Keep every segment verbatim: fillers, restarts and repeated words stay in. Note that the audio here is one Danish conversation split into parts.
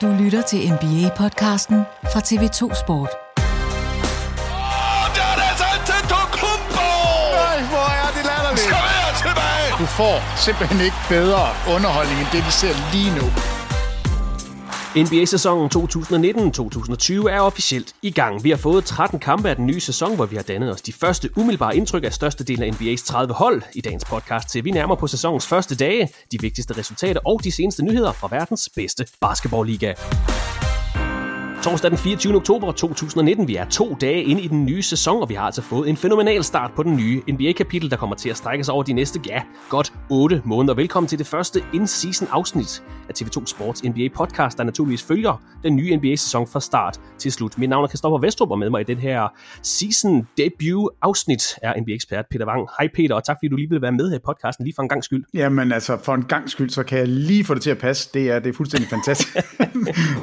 Du lytter til N B A-podcasten fra T V to Sport. Åh, der er altså en tæt og klumper! Nej, hvor er det latterligt! Skal jeg tilbage! Du får simpelthen ikke bedre underholdning end det, vi ser lige nu. N B A-sæsonen to tusind nitten til to tusind tyve er officielt i gang. Vi har fået tretten kampe af den nye sæson, hvor vi har dannet os de første umiddelbare indtryk af størstedelen af N B A's tredive hold i dagens podcast, til vi nærmer på sæsonens første dage, de vigtigste resultater og de seneste nyheder fra verdens bedste basketballliga. Torsdag den fireogtyvende oktober to tusind nitten, vi er to dage inde i den nye sæson, og vi har altså fået en fænomenal start på den nye N B A-kapitel, der kommer til at strække sig over de næste, ja, godt otte måneder. Velkommen til det første in-season-afsnit af T V to Sports N B A-podcast, der naturligvis følger den nye N B A-sæson fra start til slut. Mit navn er Kristoffer Vestrup, og med mig i den her season-debut-afsnit er N B A-ekspert Peter Wang. Hej Peter, og tak fordi du lige vil være med her i podcasten, lige for en gang skyld. Jamen altså, for en gang skyld, så kan jeg lige få det til at passe. Det er, det er fuldstændig fantastisk.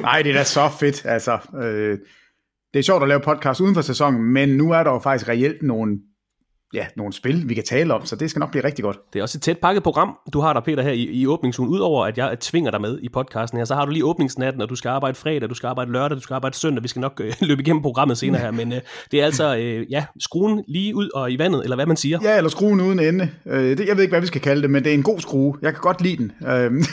Nej, det er da så fedt. Altså, Øh, det er sjovt at lave podcast uden for sæsonen, men nu er der jo faktisk reelt nogle, ja, nogle spil, vi kan tale om, så det skal nok blive rigtig godt. Det er også et tæt pakket program, du har der, Peter, her i, i åbningsugen. Udover at jeg tvinger dig med i podcasten her, så har du lige åbningsnatten, og du skal arbejde fredag, du skal arbejde lørdag, du skal arbejde søndag. Vi skal nok øh, løbe igennem programmet senere her, men øh, det er altså, øh, ja, skruen lige ud og i vandet, eller hvad man siger. Ja, eller skruen uden ende. Øh, det, jeg ved ikke, hvad vi skal kalde det, men det er en god skrue. Jeg kan godt lide den. Øh,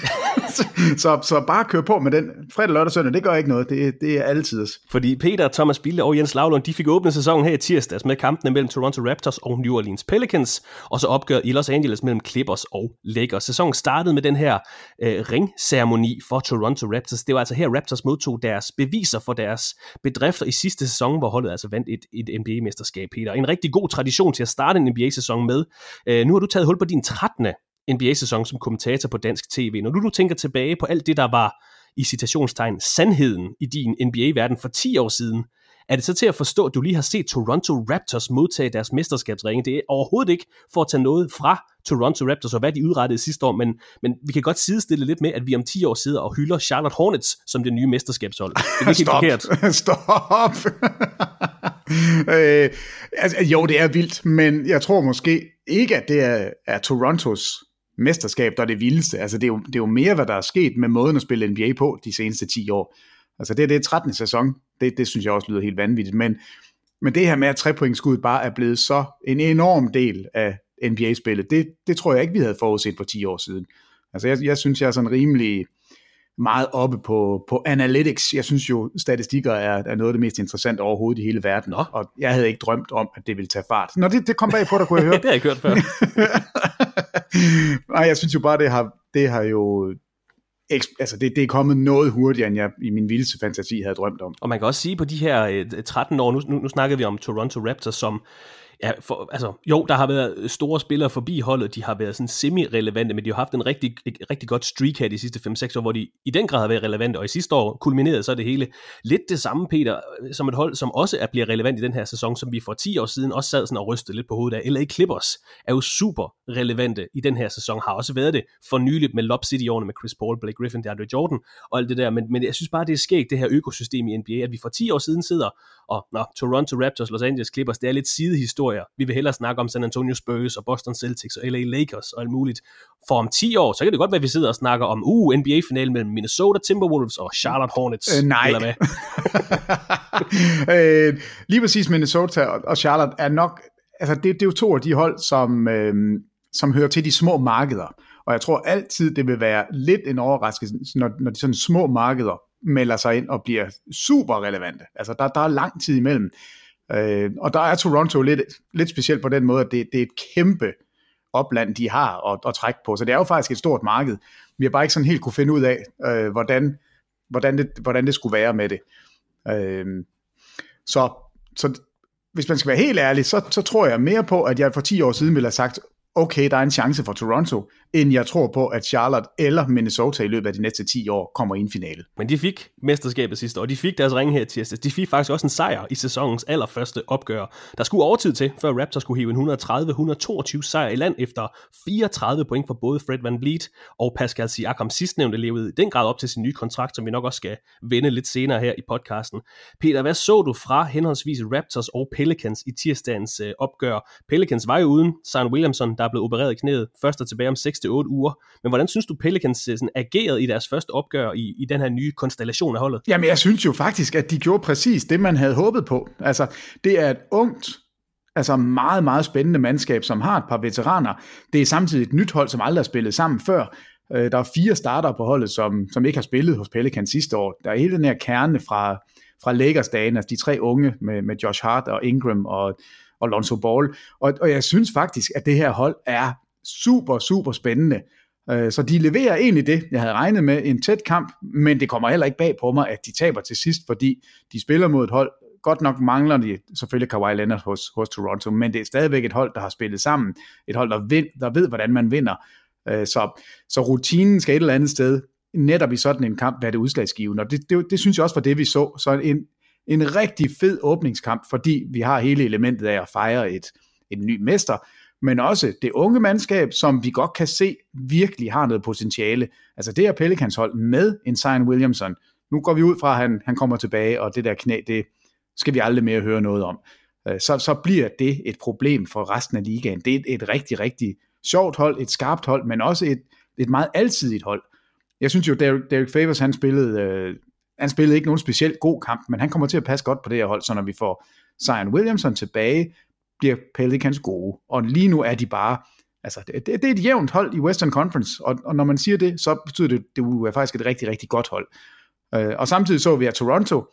Så, så bare kør på med den. Fredag, lørdag, søndag, det gør ikke noget. Det, det er altidens. Fordi Peter, Thomas Bille og Jens Lavlund, de fik åbnet sæsonen her i tirsdags med kampene mellem Toronto Raptors og New Orleans Pelicans, og så opgøret i Los Angeles mellem Clippers og Lakers. Sæsonen startede med den her øh, ringceremoni for Toronto Raptors. Det var altså her, Raptors modtog deres beviser for deres bedrifter i sidste sæson, hvor holdet altså vandt et, et N B A-mesterskab, Peter. En rigtig god tradition til at starte en N B A-sæson med. Øh, nu har du taget hul på din trettende N B A-sæson som kommentator på dansk tv. Når du nu tænker tilbage på alt det, der var i citationstegn sandheden i din N B A-verden for ti år siden, er det så til at forstå, at du lige har set Toronto Raptors modtage deres mesterskabsringe? Det er overhovedet ikke for at tage noget fra Toronto Raptors og hvad de udrettede sidste år, men, men vi kan godt sidestille lidt med, at vi om ti år sidder og hylder Charlotte Hornets som det nye mesterskabshold. Det er Stop. Helt forkert. Stop! øh, altså, jo, det er vildt, men jeg tror måske ikke, at det er, er Torontos mesterskab, der er det vildeste. Altså, det er, jo, det er jo mere, hvad der er sket med måden at spille N B A på de seneste ti år. Altså, det, det er trettende sæson. Det, det synes jeg også lyder helt vanvittigt. Men, men det her med, at trepointsskud bare er blevet så en enorm del af N B A-spillet, det, det tror jeg ikke, vi havde forudset for ti år siden. Altså, jeg, jeg synes, jeg er sådan rimelig meget oppe på, på analytics. Jeg synes jo, statistikker er, er noget af det mest interessante overhovedet i hele verden. Nå. Og jeg havde ikke drømt om, at det ville tage fart. Nå, det, det kom bag på dig, kunne jeg høre. Det har jeg ikke hørt før. Nej, jeg synes jo bare, det har, det har jo altså det, det er kommet noget hurtigere, end jeg i min vildeste fantasi havde drømt om. Og man kan også sige på de her tretten år, nu, nu, nu snakker vi om Toronto Raptors, som ja, for, altså, jo, der har været store spillere forbi holdet, de har været sådan semi-relevante, men de har haft en rigtig, rigtig godt streak her de sidste fem seks år, hvor de i den grad har været relevante, og i sidste år kulminerede så det hele lidt det samme, Peter, som et hold, som også er bliver relevant i den her sæson, som vi for ti år siden også sad sådan og rystede lidt på hovedet af. L A Clippers er jo super relevante i den her sæson, har også været det for nyligt med Lob City årene med Chris Paul, Blake Griffin, DeAndre Jordan og alt det der, men, men jeg synes bare, det er skægt, det her økosystem i N B A, at vi for ti år siden sidder og, nå, Toronto Raptors, Los Angeles Clippers, det er lidt sidehistorie. Vi vil hellere snakke om San Antonio Spurs og Boston Celtics og L A Lakers og alt muligt. For om ti år, så kan det godt være, at vi sidder og snakker om uh, N B A-finalen mellem Minnesota Timberwolves og Charlotte Hornets. Øh, nej. Eller hvad? øh, lige præcis Minnesota og Charlotte er nok... Altså, det, det er jo to af de hold, som, øh, som hører til de små markeder. Og jeg tror altid, det vil være lidt en overraskelse, når, når de sådan små markeder melder sig ind og bliver super relevante. Altså, der, der er lang tid imellem. Øh, og der er Toronto lidt, lidt specielt på den måde, at det, det er et kæmpe opland, de har at, at trække på. Så det er jo faktisk et stort marked. Vi har bare ikke sådan helt kunne finde ud af, øh, hvordan, hvordan, det, hvordan det skulle være med det. Øh, så, så hvis man skal være helt ærlig, så, så tror jeg mere på, at jeg for ti år siden ville have sagt, okay, der er en chance for Toronto, end jeg tror på, at Charlotte eller Minnesota i løbet af de næste ti år kommer i en finale. Men de fik mesterskabet sidste år, de fik deres ringe her tirsdag. De fik faktisk også en sejr i sæsonens allerførste opgør. Der skulle overtid til, før Raptors skulle hive en hundrede og tredive til en hundrede og toogtyve sejr i land efter fireogtredive point fra både Fred VanVleet og Pascal Siakam. Sidstnævnte levede i den grad op til sin nye kontrakt, som vi nok også skal vende lidt senere her i podcasten. Peter, hvad så du fra henholdsvis Raptors og Pelicans i tirsdagens opgør? Pelicans var jo uden Zion Williamson, der er blevet opereret i knæet, først og tilbage om seks til otte uger. Men hvordan synes du, Pelicans sådan, agerede i deres første opgør i, i den her nye konstellation af holdet? Jamen, jeg synes jo faktisk, at de gjorde præcis det, man havde håbet på. Altså, det er et ungt, altså meget, meget spændende mandskab, som har et par veteraner. Det er samtidig et nyt hold, som aldrig har spillet sammen før. Der er fire starter på holdet, som, som ikke har spillet hos Pelicans sidste år. Der er hele den her kerne fra, fra Lakers-dagen, altså de tre unge med, med Josh Hart og Ingram og og Lonzo Ball, og, og jeg synes faktisk, at det her hold er super, super spændende. Øh, så de leverer egentlig det, jeg havde regnet med, en tæt kamp, men det kommer heller ikke bag på mig, at de taber til sidst, fordi de spiller mod et hold. Godt nok mangler de selvfølgelig Kawhi Leonard hos, hos Toronto, men det er stadigvæk et hold, der har spillet sammen. Et hold, der ved, der ved hvordan man vinder. Øh, så, så rutinen skal et eller andet sted, netop i sådan en kamp, være det udslagsgivende, og det, det, det synes jeg også var det, vi så. Så en En rigtig fed åbningskamp, fordi vi har hele elementet af at fejre et, et ny mester, men også det unge mandskab, som vi godt kan se virkelig har noget potentiale. Altså det her Pelicans hold med en Zion Williamson. Nu går vi ud fra, at han, han kommer tilbage, og det der knæ, det skal vi aldrig mere høre noget om. Så, så bliver det et problem for resten af ligaen. Det er et, et rigtig, rigtig sjovt hold, et skarpt hold, men også et, et meget alsidigt hold. Jeg synes jo, Derek, Derek Favors, han spillede... Øh, Han spillede ikke nogen specielt god kamp, men han kommer til at passe godt på det her hold, så når vi får Zion Williamson tilbage, bliver Pelicans gode. Og lige nu er de bare, altså det, det er et jævnt hold i Western Conference, og, og når man siger det, så betyder det, det er faktisk et rigtig, rigtig godt hold. Og samtidig så vi at Toronto,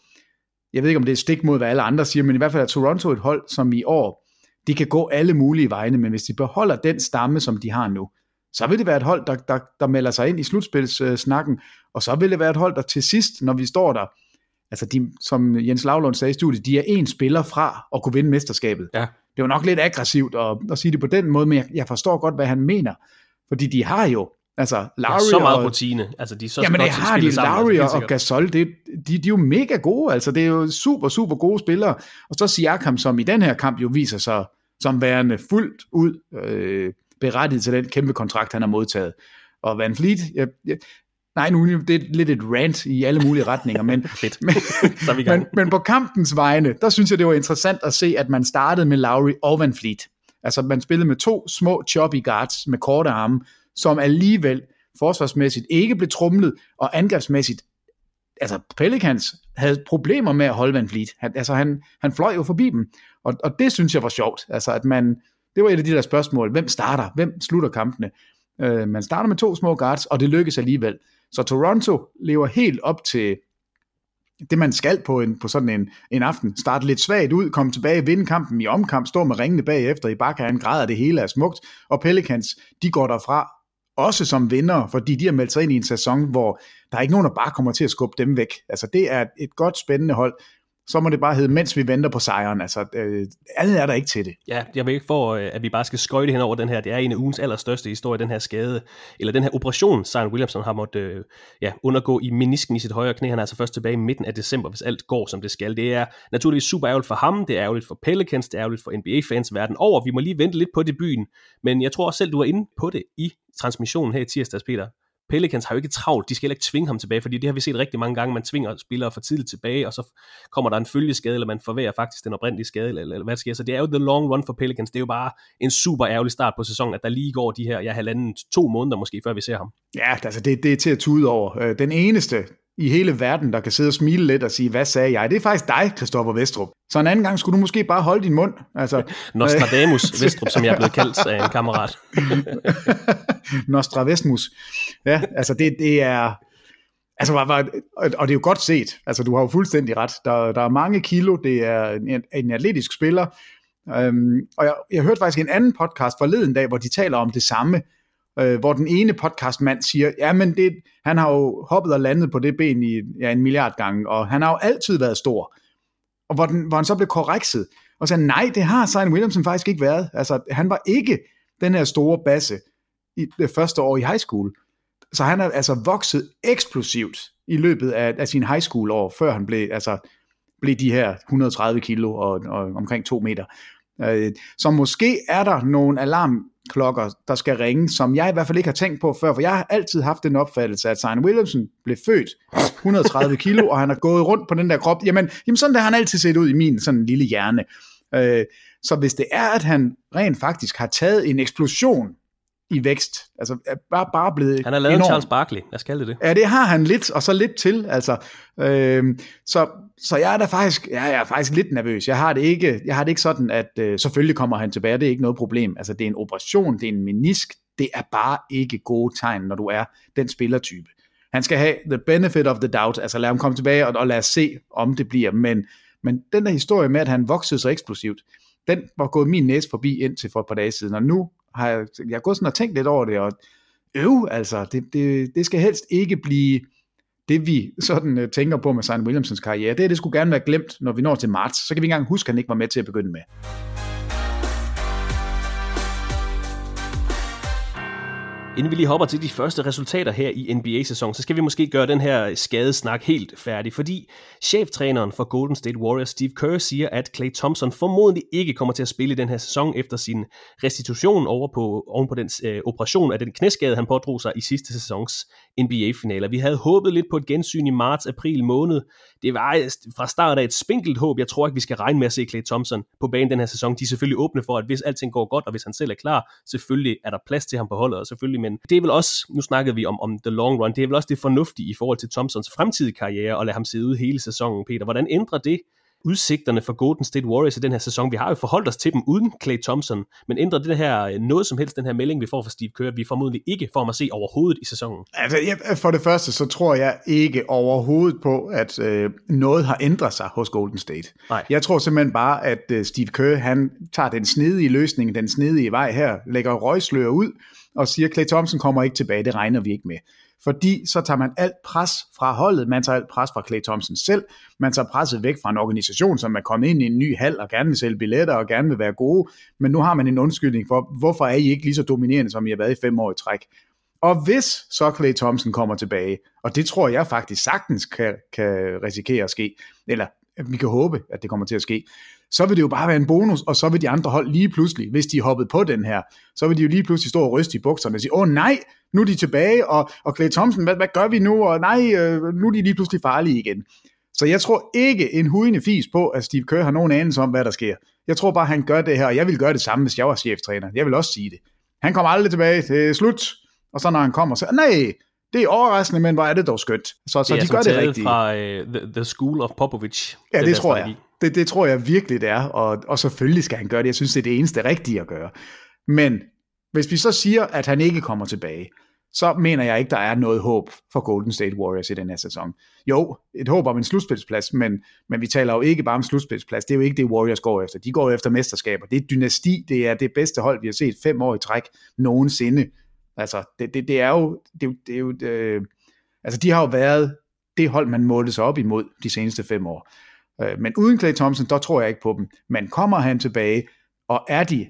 jeg ved ikke om det er stik mod, hvad alle andre siger, men i hvert fald er Toronto et hold, som i år, de kan gå alle mulige vejene, men hvis de beholder den stamme, som de har nu, så vil det være et hold, der, der, der melder sig ind i slutspilssnakken, og så vil det være et hold, der til sidst, når vi står der, altså de, som Jens Lavlund sagde i studiet, de er en spiller fra at kunne vinde mesterskabet. Ja. Det er jo nok lidt aggressivt at, at sige det på den måde, men jeg, jeg forstår godt, hvad han mener, fordi de har jo, altså Lowry ja, så meget og, rutine, altså de er så jamen det har de, Lowry og, og Gasol, det, de, de er jo mega gode, altså det er jo super, super gode spillere, og så Siakam, som i den her kamp jo viser sig som værende fuldt ud, øh, berettiget til den kæmpe kontrakt, han har modtaget. Og VanVleet, jeg, jeg, nej nu, det er lidt et rant i alle mulige retninger, men, men, men, men på kampens vegne, der synes jeg, det var interessant at se, at man startede med Lowry og VanVleet. Altså man spillede med to små choppy guards med korte arme, som alligevel forsvarsmæssigt ikke blev tromlet, og angrebsmæssigt, altså Pelicans havde problemer med at holde VanVleet. Han, altså han, han fløj jo forbi dem, og, og det synes jeg var sjovt, altså at man... Det var et af de der spørgsmål. Hvem starter? Hvem slutter kampene? Øh, man starter med to små guards, og det lykkes alligevel. Så Toronto lever helt op til det, man skal på, en, på sådan en, en aften. Starte lidt svagt ud, komme tilbage, vinde kampen i omkamp, stå med ringene bagefter i bakkeren, græder det hele er smukt, og Pelicans, de går derfra også som vinder, fordi de har meldt sig ind i en sæson, hvor der er ikke nogen, der bare kommer til at skubbe dem væk. Altså det er et godt spændende hold. Så må det bare hedde, mens vi venter på sejren. Altså, øh, andet er der ikke til det. Ja, jeg vil ikke for, at vi bare skal skøjte hen over den her. Det er en af ugens allerstørste historie, den her skade, eller den her operation, Zion Williamson har måttet øh, ja, undergå i menisken i sit højre knæ. Han er altså først tilbage i midten af december, hvis alt går, som det skal. Det er naturligvis super ærgerligt for ham, det er ærgerligt for Pelicans, det er ærgerligt for N B A-fans verden over. Vi må lige vente lidt på debuten, men jeg tror også selv, du er inde på det i transmissionen her i tirsdags, Peter. Pelicans har jo ikke travlt, de skal heller ikke tvinge ham tilbage, fordi det har vi set rigtig mange gange, man tvinger spillere for tidligt tilbage, og så kommer der en følgeskade, eller man forværrer faktisk den oprindelige skade, eller, eller hvad sker, så det er jo the long run for Pelicans, det er jo bare en super ærgerlig start på sæsonen, at der lige går de her, ja, halvanden, to måneder måske, før vi ser ham. Ja, altså det, det er til at tude over. Den eneste i hele verden, der kan sidde og smile lidt og sige, hvad sagde jeg? Det er faktisk dig, Christoffer Vestrup. Så en anden gang skulle du måske bare holde din mund. Altså, Nostradamus øh, Vestrup, som jeg er blevet kaldt af en kammerat. Nostravesmus. Ja, altså det, det er... Altså, og det er jo godt set. Altså, du har jo fuldstændig ret. Der, der er mange kilo, det er en, en atletisk spiller. Øhm, og jeg, jeg hørte faktisk en anden podcast forleden dag, hvor de taler om det samme, hvor den ene podcastmand siger, ja, men det, han har jo hoppet og landet på det ben i ja, en milliard gange, og han har jo altid været stor. Og hvor, den, hvor han så blev korrekset, og sagde, nej, det har Zion Williamson faktisk ikke været. Altså, han var ikke den her store basse i det første år i high school. Så han er altså vokset eksplosivt i løbet af, af sin high school år, før han blev, altså, blev de her et hundrede og tredive kilo og, og omkring to meter. Så måske er der nogle alarmklokker, der skal ringe, som jeg i hvert fald ikke har tænkt på før, for jeg har altid haft den opfattelse, at Zion Williamson blev født et hundrede og tredive kilo, og han har gået rundt på den der krop. Jamen, jamen sådan der har han altid set ud i min sådan lille hjerne. Så hvis det er, at han rent faktisk har taget en eksplosion i vækst, altså bare, bare blevet han har lavet enorm. Charles Barkley, lad os kalde det. Ja, det har han lidt, og så lidt til, altså. Øhm, så, så jeg er da faktisk, jeg er faktisk lidt nervøs. Jeg har det ikke, jeg har det ikke sådan, at øh, selvfølgelig kommer han tilbage, det er ikke noget problem. Altså, det er en operation, det er en menisk, det er bare ikke gode tegn, når du er den spillertype. Han skal have the benefit of the doubt, altså lad ham komme tilbage, og, og lad os se, om det bliver. Men, men den der historie med, at han voksede så eksplosivt, den var gået min næse forbi indtil for et par dage siden, og nu har jeg, jeg har gået sådan og tænkt lidt over det, og øv, altså, det, det, det skal helst ikke blive det, vi sådan uh, tænker på med Zion Williamsons karriere. Det, det skulle gerne være glemt, når vi når til marts. Så kan vi ikke engang huske, han ikke var med til at begynde med. Inden vi lige hopper til de første resultater her i N B A-sæsonen, så skal vi måske gøre den her skadesnak helt færdig, fordi cheftræneren for Golden State Warriors, Steve Kerr, siger, at Klay Thompson formodentlig ikke kommer til at spille i den her sæson efter sin restitution over på, oven på den øh, operation af den knæskade, han pådrog sig i sidste sæsons N B A-finaler. Vi havde håbet lidt på et gensyn i marts-april måned. Det var fra start af et spinkelt håb. Jeg tror ikke, vi skal regne med at se Klay Thompson på banen den her sæson. De er selvfølgelig åbne for, at hvis alting går godt, og hvis han selv er klar, selvfølgelig er der plads til ham på holdet, og selvfølgelig. Men det er vel også, nu snakkede vi om, om the long run, det er vel også det fornuftige i forhold til Thompsons fremtidige karriere, at lade ham sidde ude hele sæsonen, Peter. Hvordan ændrer det udsigterne for Golden State Warriors i den her sæson? Vi har jo forholdt os til dem uden Klay Thompson, men ændrer det her noget som helst, den her melding, vi får fra Steve Kerr, vi formodentlig ikke får ham at se overhovedet i sæsonen? Altså, for det første, så tror jeg ikke overhovedet på, at øh, noget har ændret sig hos Golden State. Nej. Jeg tror simpelthen bare, at øh, Steve Kerr, han tager den snedige løsning, den snedige vej her, lægger røgslør ud, og siger, at Klay Thompson kommer ikke tilbage, det regner vi ikke med. Fordi så tager man alt pres fra holdet, man tager alt pres fra Klay Thompson selv, man tager presset væk fra en organisation, som er kommet ind i en ny hal og gerne vil sælge billetter og gerne vil være gode, men nu har man en undskyldning for, hvorfor er I ikke lige så dominerende, som I har været i fem år i træk. Og hvis så Klay Thompson kommer tilbage, og det tror jeg faktisk sagtens kan, kan risikere at ske, eller vi kan håbe, at det kommer til at ske, så vil det jo bare være en bonus, og så vil de andre hold lige pludselig, hvis de hoppede på den her, så vil de jo lige pludselig stå og ryste i bukserne og sige, åh nej, nu er de tilbage, og, og Klay Thompson, hvad, hvad gør vi nu, og nej, øh, nu er de lige pludselig farlige igen. Så jeg tror ikke en hudende fis på, at Steve Kerr har nogen anelse om, hvad der sker. Jeg tror bare, han gør det her, og jeg vil gøre det samme, hvis jeg var cheftræner. Jeg vil også sige det. Han kommer aldrig tilbage til slut, og så når han kommer, så nej, det er overraskende, men hvor er det dog skønt. Så, så ja, de gør det rigtigt. Fra uh, the, the School of Popovich. Ja, det tror jeg. Det, det tror jeg virkelig, det er, og, og selvfølgelig skal han gøre det. Jeg synes, det er det eneste rigtige at gøre. Men hvis vi så siger, at han ikke kommer tilbage, så mener jeg ikke, der er noget håb for Golden State Warriors i den her sæson. Jo, et håb om en slutspilsplads, men, men vi taler jo ikke bare om slutspilsplads. Det er jo ikke det, Warriors går efter. De går efter mesterskaber. Det er et dynasti. Det er det bedste hold, vi har set fem år i træk nogensinde. Altså, det, det, det er jo... Det, det er jo det, altså, de har jo været det hold, man målte sig op imod de seneste fem år. Men uden Klay Thompson, der tror jeg ikke på dem. Men kommer han tilbage, og er de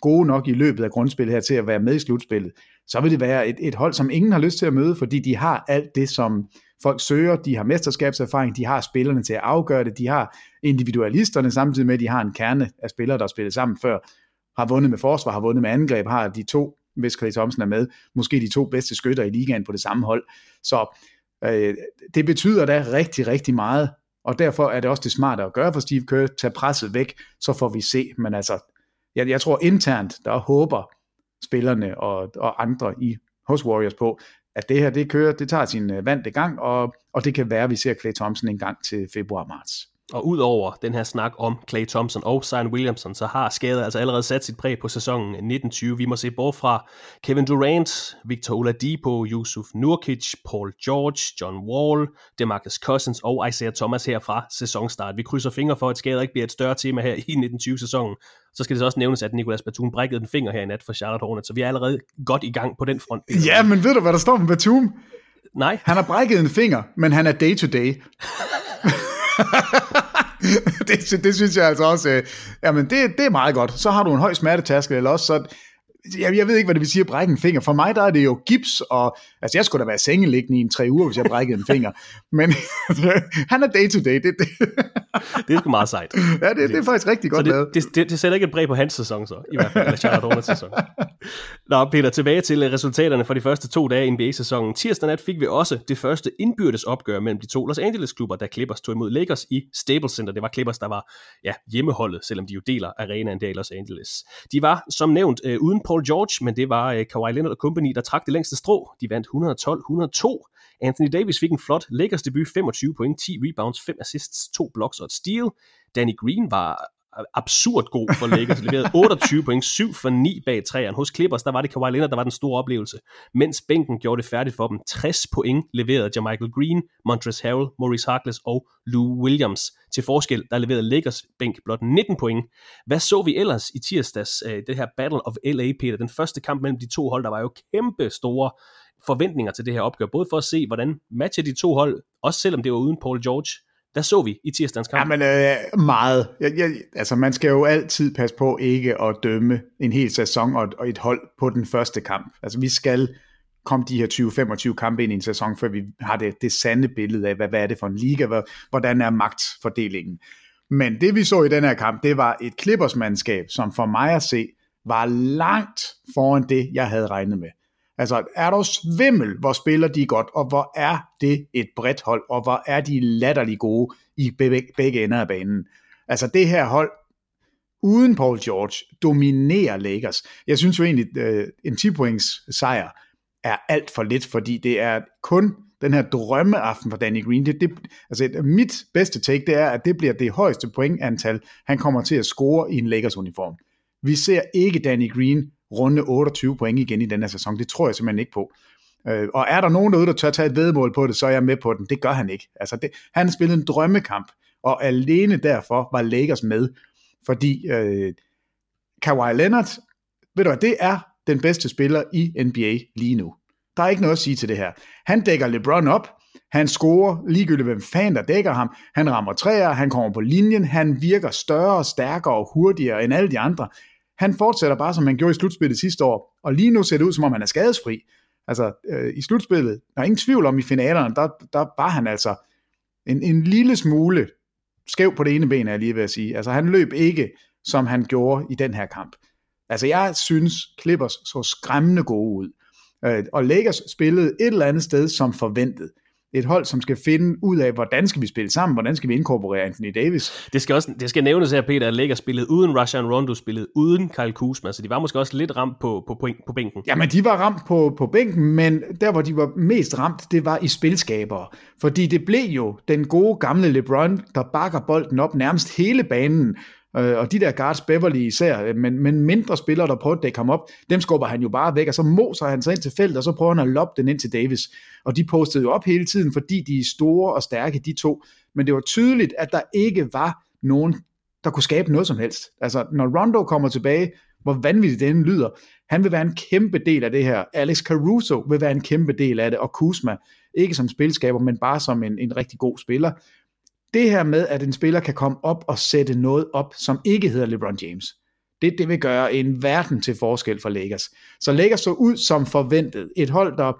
gode nok i løbet af grundspillet her til at være med i slutspillet, så vil det være et, et hold, som ingen har lyst til at møde, fordi de har alt det, som folk søger. De har mesterskabserfaring, de har spillerne til at afgøre det, de har individualisterne, samtidig med, at de har en kerne af spillere, der har spillet sammen før, har vundet med forsvar, har vundet med angreb, har de to, hvis Klay Thompson er med, måske de to bedste skytter i ligaen på det samme hold. Så øh, det betyder da rigtig, rigtig meget, og derfor er det også det smarte at gøre for Steve Kerr, tage presset væk, så får vi se. Men altså, jeg, jeg tror internt, der håber spillerne og, og andre i hos Warriors på, at det her, det kører, det tager sin vante gang, og, og det kan være, at vi ser Klay Thompson en gang til februar-marts. Og udover den her snak om Klay Thompson og Zion Williamson, så har skader altså allerede sat sit præg på sæsonen nitten tyve. Vi må se bort fra Kevin Durant, Victor Oladipo, Yusuf Nurkic, Paul George, John Wall, DeMarcus Cousins og Isaiah Thomas her fra sæsonstart. Vi krydser fingre for, at skader ikke bliver et større tema her i nitten tyve-sæsonen. Så skal det så også nævnes, at Nicolas Batum brækkede den finger her i nat for Charlotte Hornets, så vi er allerede godt i gang på den front. Ja, men ved du, hvad der står med Batum? Nej. Han har brækket en finger, men han er day-to-day. det, det synes jeg altså også, øh, jamen det, det er meget godt. Så har du en høj smertetaske, eller også så, jeg, jeg ved ikke, hvad det vil sige at brække en finger. For mig der er det jo gips, og altså jeg skulle da være sengeliggende i en tre uger, hvis jeg brækkede en finger. Men han er day to day. Det, det. det er sgu meget sejt. Ja, det, det er faktisk rigtig godt lavet. Det, det, det, det sætter ikke et bræk på hans sæson så, i hvert fald, eller Charlotte Hornets sæson. Nå Peter, tilbage til resultaterne fra de første to dage i N B A-sæsonen. Tirsdag nat fik vi også det første indbyrdes opgør mellem de to Los Angeles-klubber, der Clippers tog imod Lakers i Staples Center. Det var Clippers, der var ja, hjemmeholdet, selvom de jo deler arenaen der i Los Angeles. De var, som nævnt, øh, uden Paul George, men det var øh, Kawhi Leonard og company, der trak det længste strå. De vandt et hundrede og tolv et hundrede og to. Anthony Davis fik en flot Lakers debut, femogtyve point, ti rebounds, fem assists, to blocks og et steal. Danny Green var absurd god for Lakers, leverede otteogtyve point, syv for ni bag træerne. Hos Clippers, der var det Kawhi Leonard, der var den store oplevelse, mens bænken gjorde det færdigt for dem. tres point leverede JaMichael Green, Montrezl Harrell, Maurice Harkless og Lou Williams. Til forskel, der leverede Lakers bænk blot nitten point. Hvad så vi ellers i tirsdags, det her Battle of L A, Peter? Den første kamp mellem de to hold, der var jo kæmpe store forventninger til det her opgør, både for at se, hvordan matcher de to hold, også selvom det var uden Paul George. Der så vi i tirsdagens kamp. Jamen øh, meget. Jeg, jeg, altså man skal jo altid passe på ikke at dømme en hel sæson og, og et hold på den første kamp. Altså vi skal komme de her tyve til femogtyve kampe ind i en sæson, før vi har det, det sande billede af, hvad, hvad er det for en liga, hvad, hvordan er magtfordelingen. Men det vi så i den her kamp, det var et Clippers-mandskab, som for mig at se, var langt foran det, jeg havde regnet med. Altså, er der svimmel, hvor spiller de godt, og hvor er det et bredt hold, og hvor er de latterlig gode i begge ender af banen. Altså, det her hold, uden Paul George, dominerer Lakers. Jeg synes jo egentlig, øh, en ti-points sejr er alt for lidt, fordi det er kun den her drømmeaften for Danny Green. Det, det, altså, mit bedste take, det er, at det bliver det højeste pointantal, han kommer til at score i en Lakers-uniform. Vi ser ikke Danny Green runde otteogtyve point igen i den her sæson. Det tror jeg simpelthen ikke på. Øh, og er der nogen derude, der tør tage et vedmål på det, så er jeg med på den. Det gør han ikke. Altså det, han spillede en drømmekamp, og alene derfor var Lakers med, fordi øh, Kawhi Leonard, ved du hvad, det er den bedste spiller i N B A lige nu. Der er ikke noget at sige til det her. Han dækker LeBron op, han scorer ligegyldigt, hvem fanden der dækker ham, han rammer træer, han kommer på linjen, han virker større, stærkere og hurtigere end alle de andre. Han fortsætter bare, som han gjorde i slutspillet sidste år, og lige nu ser det ud, som om han er skadesfri. Altså, øh, i slutspillet, der er ingen tvivl om i finalerne, der, der var han altså en, en lille smule skæv på det ene ben, er jeg lige ved at sige. Altså, han løb ikke, som han gjorde i den her kamp. Altså, jeg synes, Clippers så skræmmende gode ud. Øh, og Lakers spillede et eller andet sted, som forventet. Et hold, som skal finde ud af, hvordan skal vi spille sammen, hvordan skal vi inkorporere Anthony Davis. Det skal, også, det skal nævnes her, Peter, at Lakers spillede uden Rajon Rondo, spillede uden Kyle Kuzma, så de var måske også lidt ramt på, på, på bænken. Jamen, de var ramt på, på bænken, men der, hvor de var mest ramt, det var i spilskabere. Fordi det blev jo den gode gamle LeBron, der bakker bolden op nærmest hele banen, og de der guards, Beverly især, men, men mindre spillere, der prøver at dække ham op, dem skubber han jo bare væk, og så moser han sig ind til feltet, og så prøver han at loppe den ind til Davis. Og de postede jo op hele tiden, fordi de er store og stærke, de to. Men det var tydeligt, at der ikke var nogen, der kunne skabe noget som helst. Altså, når Rondo kommer tilbage, hvor vanvittigt det end lyder. Han vil være en kæmpe del af det her. Alex Caruso vil være en kæmpe del af det, og Kuzma, ikke som spilskaber, men bare som en, en rigtig god spiller. Det her med, at en spiller kan komme op og sætte noget op, som ikke hedder LeBron James, det, det vil gøre en verden til forskel for Lakers. Så Lakers så ud som forventet. Et hold, der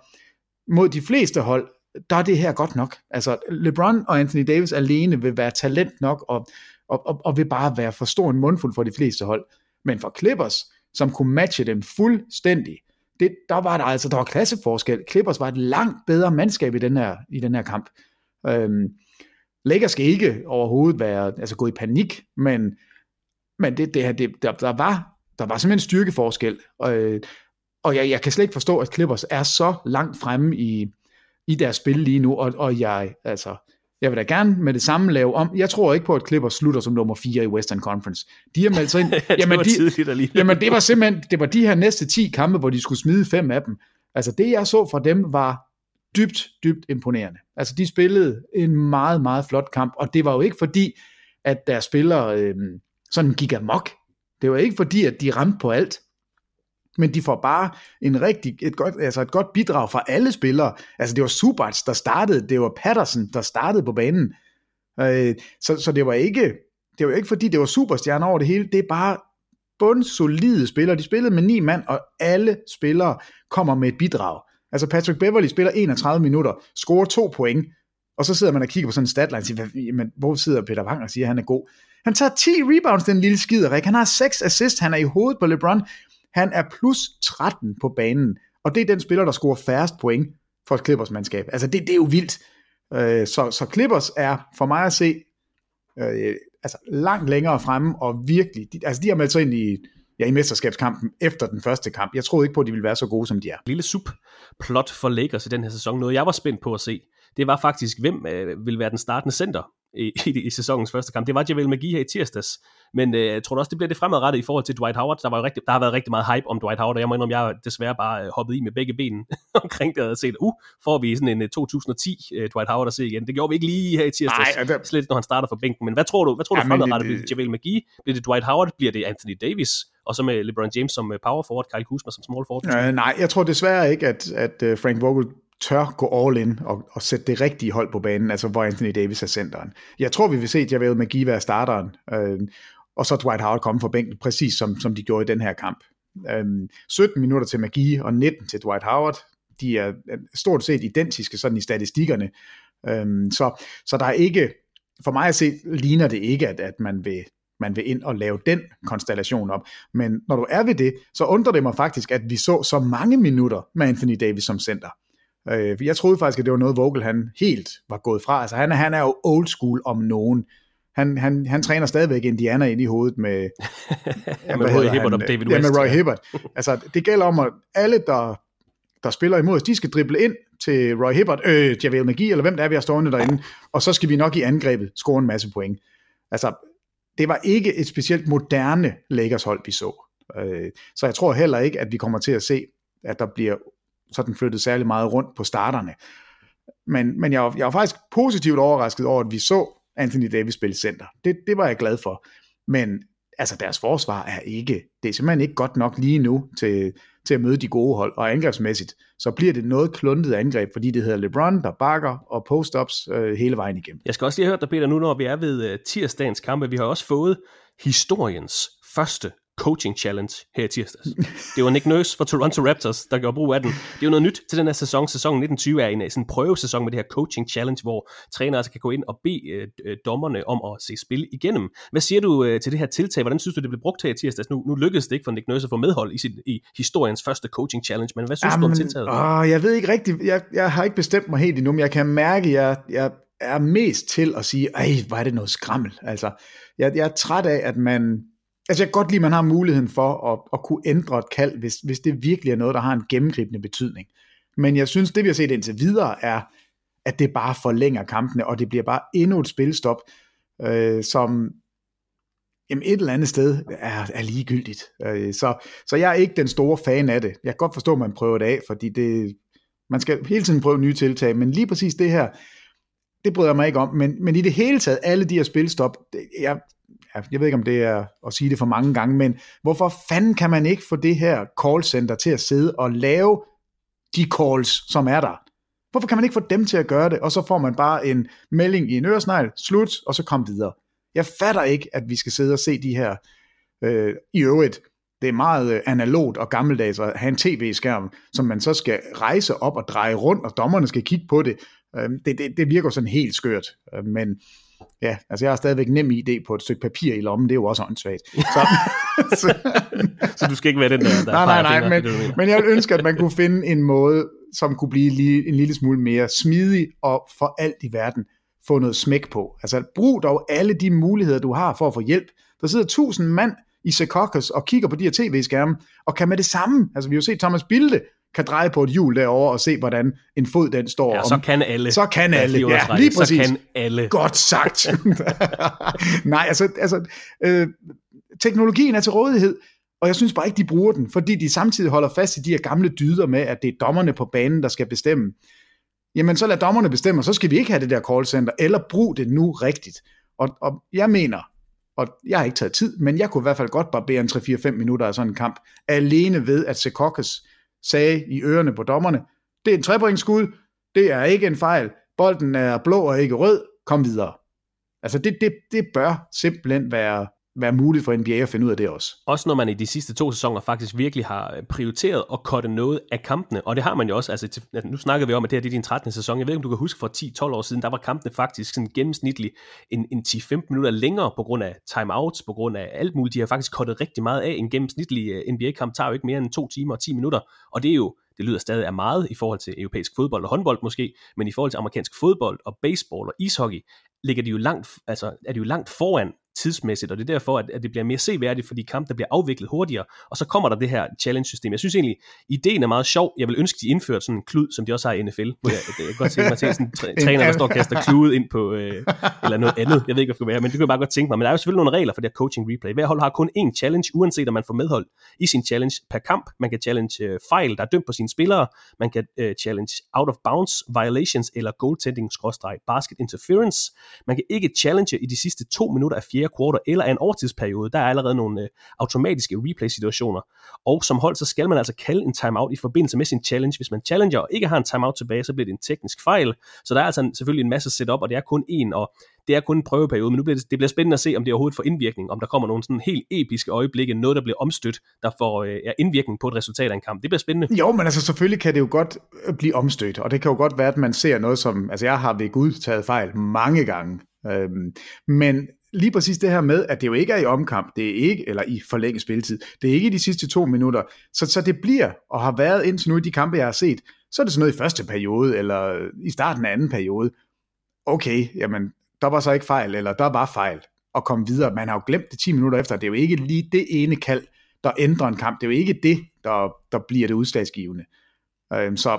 mod de fleste hold, der er det her godt nok. Altså LeBron og Anthony Davis alene vil være talent nok, og, og, og, og vil bare være for stor en mundfuld for de fleste hold. Men for Clippers, som kunne matche dem fuldstændig, det, der var der altså der var klasseforskel. Clippers var et langt bedre mandskab i den her, i den her kamp. Øhm, Lakers skal ikke overhovedet være, altså gå i panik, men, men det, det, det, der, der, var, der var simpelthen en styrkeforskel. Og, og jeg, jeg kan slet ikke forstå, at Clippers er så langt fremme i, i deres spil lige nu, og, og jeg, altså, jeg vil da gerne med det samme lave om. Jeg tror ikke på, at Clippers slutter som nummer fire i Western Conference. De har meldt sig ind. Ja, jamen, de, jamen, det var simpelthen, det var de her næste ti kampe, hvor de skulle smide fem af dem. Altså, det jeg så fra dem var dybt, dybt imponerende. Altså, de spillede en meget, meget flot kamp, og det var jo ikke fordi, at deres spillere øh, sådan gik amok. Det var ikke fordi, at de ramte på alt. Men de får bare en rigtig, et, godt, altså et godt bidrag fra alle spillere. Altså det var Zubac, der startede, det var Patterson, der startede på banen. Øh, så, så det var ikke, det var ikke fordi, det var superstjerner over det hele, det er bare bundsolide spillere. De spillede med ni mand, og alle spillere kommer med et bidrag. Altså Patrick Beverley spiller enogtredive minutter, scorer to point, og så sidder man og kigger på sådan en statline og siger, men hvor sidder Peter Wang og siger, at han er god? Han tager ti rebounds, den lille skiderik, han har seks assists, han er i hovedet på LeBron. Han er plus tretten på banen, og det er den spiller, der scorer færrest point for et Clippers-mandskab. Altså, det, det er jo vildt. Øh, så, så Clippers er, for mig at se, øh, altså langt længere fremme, og virkelig, de, altså de har meldt sig ind i, ja, i mesterskabskampen efter den første kamp. Jeg troede ikke på, at de ville være så gode, som de er. Lille subplot for Lakers i den her sæson, noget jeg var spændt på at se, det var faktisk, hvem øh, ville være den startende center i, i, i sæsonens første kamp. Det var JaVale McGee her i tirsdags, men øh, jeg tror også, det bliver det fremadrettet i forhold til Dwight Howard. Der, var jo rigtig, der har været rigtig meget hype om Dwight Howard, og jeg må indrømme, jeg desværre bare øh, hoppet i med begge ben omkring det, og set, uh, får vi sådan en øh, to tusind og ti øh, Dwight Howard at se igen. Det gjorde vi ikke lige her i tirsdags, Ej, det... slet når han starter for bænken, men hvad tror du, hvad tror du ja, fremadrettet? Det... Bliver det JaVale McGee? Bliver det Dwight Howard? Bliver det Anthony Davis? Og så med LeBron James som power forward, Kyle Kuzma som small forward? Øh, nej, jeg tror desværre ikke, at, at, at Frank Vogel tør gå all in og, og sætte det rigtige hold på banen, altså hvor Anthony Davis er centeren. Jeg tror, vi vil se, at JaVale McGee være starteren, øh, og så Dwight Howard komme fra bænken, præcis som, som de gjorde i den her kamp. Øh, sytten minutter til McGee og nitten til Dwight Howard. De er stort set identiske sådan i statistikkerne. Øh, så, så der er ikke, for mig at se, ligner det ikke, at, at man vil man vil ind og lave den konstellation op. Men når du er ved det, så undrer det mig faktisk, at vi så så mange minutter med Anthony Davis som center. Jeg troede faktisk, at det var noget, Vogel han helt var gået fra. Altså, han, han er jo old school om nogen. Han, han, han træner stadigvæk Indiana ind i hovedet med, ja, med Roy Hibbert og David West. Ja, med Roy Hibbert. Altså, det gælder om, at alle, der, der spiller imod os, de skal drible ind til Roy Hibbert, øh, JaVale McGee, eller hvem der er, vi har stående derinde, og så skal vi nok i angrebet score en masse point. Altså, det var ikke et specielt moderne Lakers hold, vi så. Så jeg tror heller ikke, at vi kommer til at se, at der bliver så den flyttede særlig meget rundt på starterne. Men, men jeg, var, jeg var faktisk positivt overrasket over, at vi så Anthony Davis spille center. Det, det var jeg glad for. Men altså, deres forsvar er ikke, det er simpelthen ikke godt nok lige nu til, til at møde de gode hold. Og angrebsmæssigt, så bliver det noget kluntet angreb, fordi det hedder LeBron, der bakker og post-ups øh, hele vejen igennem. Jeg skal også lige høre dig, Peter, nu når vi er ved øh, tirsdagens kampe. Vi har også fået historiens første coaching challenge her i tirsdags. Det var Nick Nurse fra Toronto Raptors, der gjorde brug af den. Det er jo noget nyt til den her sæson. Sæsonen nitten tyve er en sådan prøvesæson med det her coaching challenge, hvor trænere altså kan gå ind og bede øh, dommerne om at se spil igennem. Hvad siger du øh, til det her tiltag? Hvordan synes du, det blev brugt her i tirsdags? Nu, nu lykkedes det ikke for Nick Nurse at få medhold i, sin, i historiens første coaching challenge, men hvad synes Jamen, du om tiltaget? Åh, jeg ved ikke rigtigt. Jeg, jeg har ikke bestemt mig helt endnu, men jeg kan mærke, at jeg, jeg er mest til at sige, ej, hvor er det noget skrammel. Altså, jeg, jeg er træt af, at man Altså jeg kan godt lide, at man har muligheden for at, at kunne ændre et kald, hvis, hvis det virkelig er noget, der har en gennemgribende betydning. Men jeg synes, det vi har set indtil videre er, at det bare forlænger kampene, og det bliver bare endnu et spilstop, øh, som jamen et eller andet sted er, er ligegyldigt. Øh, så, så jeg er ikke den store fan af det. Jeg kan godt forstå, at man prøver det af, fordi det, man skal hele tiden prøve nye tiltag, men lige præcis det her, det bryder jeg mig ikke om. Men, men i det hele taget, alle de her spilstop, det, jeg... jeg ved ikke, om det er at sige det for mange gange, men hvorfor fanden kan man ikke få det her callcenter til at sidde og lave de calls, som er der? Hvorfor kan man ikke få dem til at gøre det, og så får man bare en melding i en øresnegl, slut, og så kom videre? Jeg fatter ikke, at vi skal sidde og se de her, øh, i øvrigt, det er meget analogt og gammeldags at have en tv-skærm, som man så skal rejse op og dreje rundt, og dommerne skal kigge på det. Det, det, det virker sådan helt skørt, men ja, altså jeg har stadigvæk nem idé på et stykke papir i lommen, det er jo også åndssvagt. Så, så, så du skal ikke være den der, der nej, nej, nej, nej, men, det, men jeg ønsker, at man kunne finde en måde, som kunne blive lige, en lille smule mere smidig, og for alt i verden få noget smæk på. Altså brug dog alle de muligheder, du har for at få hjælp. Der sidder tusind mand i Secaucus og kigger på de her tv-skærme, og kan med det samme, altså vi har jo set Thomas Bilde, kan dreje på et hjul derover og se, hvordan en fod den står. Ja, så kan alle. Så kan alle, ja, ja lige præcis. Så kan alle. Godt sagt. Nej, altså, altså øh, teknologien er til rådighed, og jeg synes bare ikke, de bruger den, fordi de samtidig holder fast i de her gamle dyder med, at det er dommerne på banen, der skal bestemme. Jamen, så lad dommerne bestemme, og så skal vi ikke have det der callcenter, eller brug det nu rigtigt. Og, og jeg mener, og jeg har ikke taget tid, men jeg kunne i hvert fald godt barbere en tre fire fem minutter af sådan en kamp, alene ved, at Secaucus sagde i ørerne på dommerne, det er en trepointsskud, det er ikke en fejl, bolden er blå og ikke rød, kom videre. Altså det, det, det bør simpelthen være, være muligt for N B A at finde ud af det også. Også når man i de sidste to sæsoner faktisk virkelig har prioriteret at cutte noget af kampene, og det har man jo også, altså nu snakker vi om, at det her det er din trettende sæson, jeg ved ikke om du kan huske for ti tolv år siden, der var kampene faktisk sådan gennemsnitligt en, en ti femten minutter længere på grund af timeouts, på grund af alt muligt, de har faktisk cuttet rigtig meget af, en gennemsnitlig N B A-kamp tager jo ikke mere end to timer og ti minutter, og det er jo, det lyder stadig af meget i forhold til europæisk fodbold og håndbold måske, men i forhold til amerikansk fodbold og baseball og ishockey, ligger de jo langt, altså er de jo langt foran tidsmæssigt, og det er derfor, at, at det bliver mere seværdigt, fordi kampen bliver afviklet hurtigere, og så kommer der det her challenge-system. Jeg synes egentlig, ideen er meget sjov. Jeg vil ønske, de indfører sådan en klud, som de også har i N F L. Jeg, jeg, jeg kan godt tænke mig til sådan en træner, der står og kaster kludet ind på, øh, eller noget andet. Jeg ved ikke, hvad det skal være, men det kan jeg bare godt tænke mig. Men der er jo selvfølgelig nogle regler for det her coaching replay. Hver hold har kun én challenge, uanset om man får medhold i sin challenge per kamp. Man kan challenge øh, fejl, der er dømt på sine spillere. Man kan øh, challenge out of bounds, violations eller goaltending-basket interference. Man kan ikke challenge i de sidste to minutter af fjerde kvartal eller af en overtidsperiode. Der er allerede nogle øh, automatiske replay-situationer. Og som hold, så skal man altså kalde en timeout i forbindelse med sin challenge. Hvis man challenger og ikke har en timeout tilbage, så bliver det en teknisk fejl. Så der er altså en, selvfølgelig en masse setup, og det er kun en, og det er kun en prøveperiode. Men nu bliver det, det bliver spændende at se, om det overhovedet får indvirkning, om der kommer nogle sådan helt episke øjeblikke, noget der bliver omstødt, der får øh, indvirkning på et resultat af en kamp. Det bliver spændende. Jo, men altså selvfølgelig kan det jo godt blive omstødt, og det kan jo godt være, at man ser noget som, altså jeg har ved Gud taget fejl mange gange. Øhm, men lige præcis det her med, at det jo ikke er i omkamp, det er ikke, eller i forlænget spilletid, det er ikke i de sidste to minutter, så, så det bliver, og har været indtil nu i de kampe, jeg har set, så er det sådan noget i første periode, eller i starten af anden periode, okay, jamen, der var så ikke fejl, eller der var fejl, og komme videre, man har jo glemt det ti minutter efter, det er jo ikke lige det ene kald, der ændrer en kamp, det er jo ikke det, der, der bliver det udslagsgivende, øhm, så...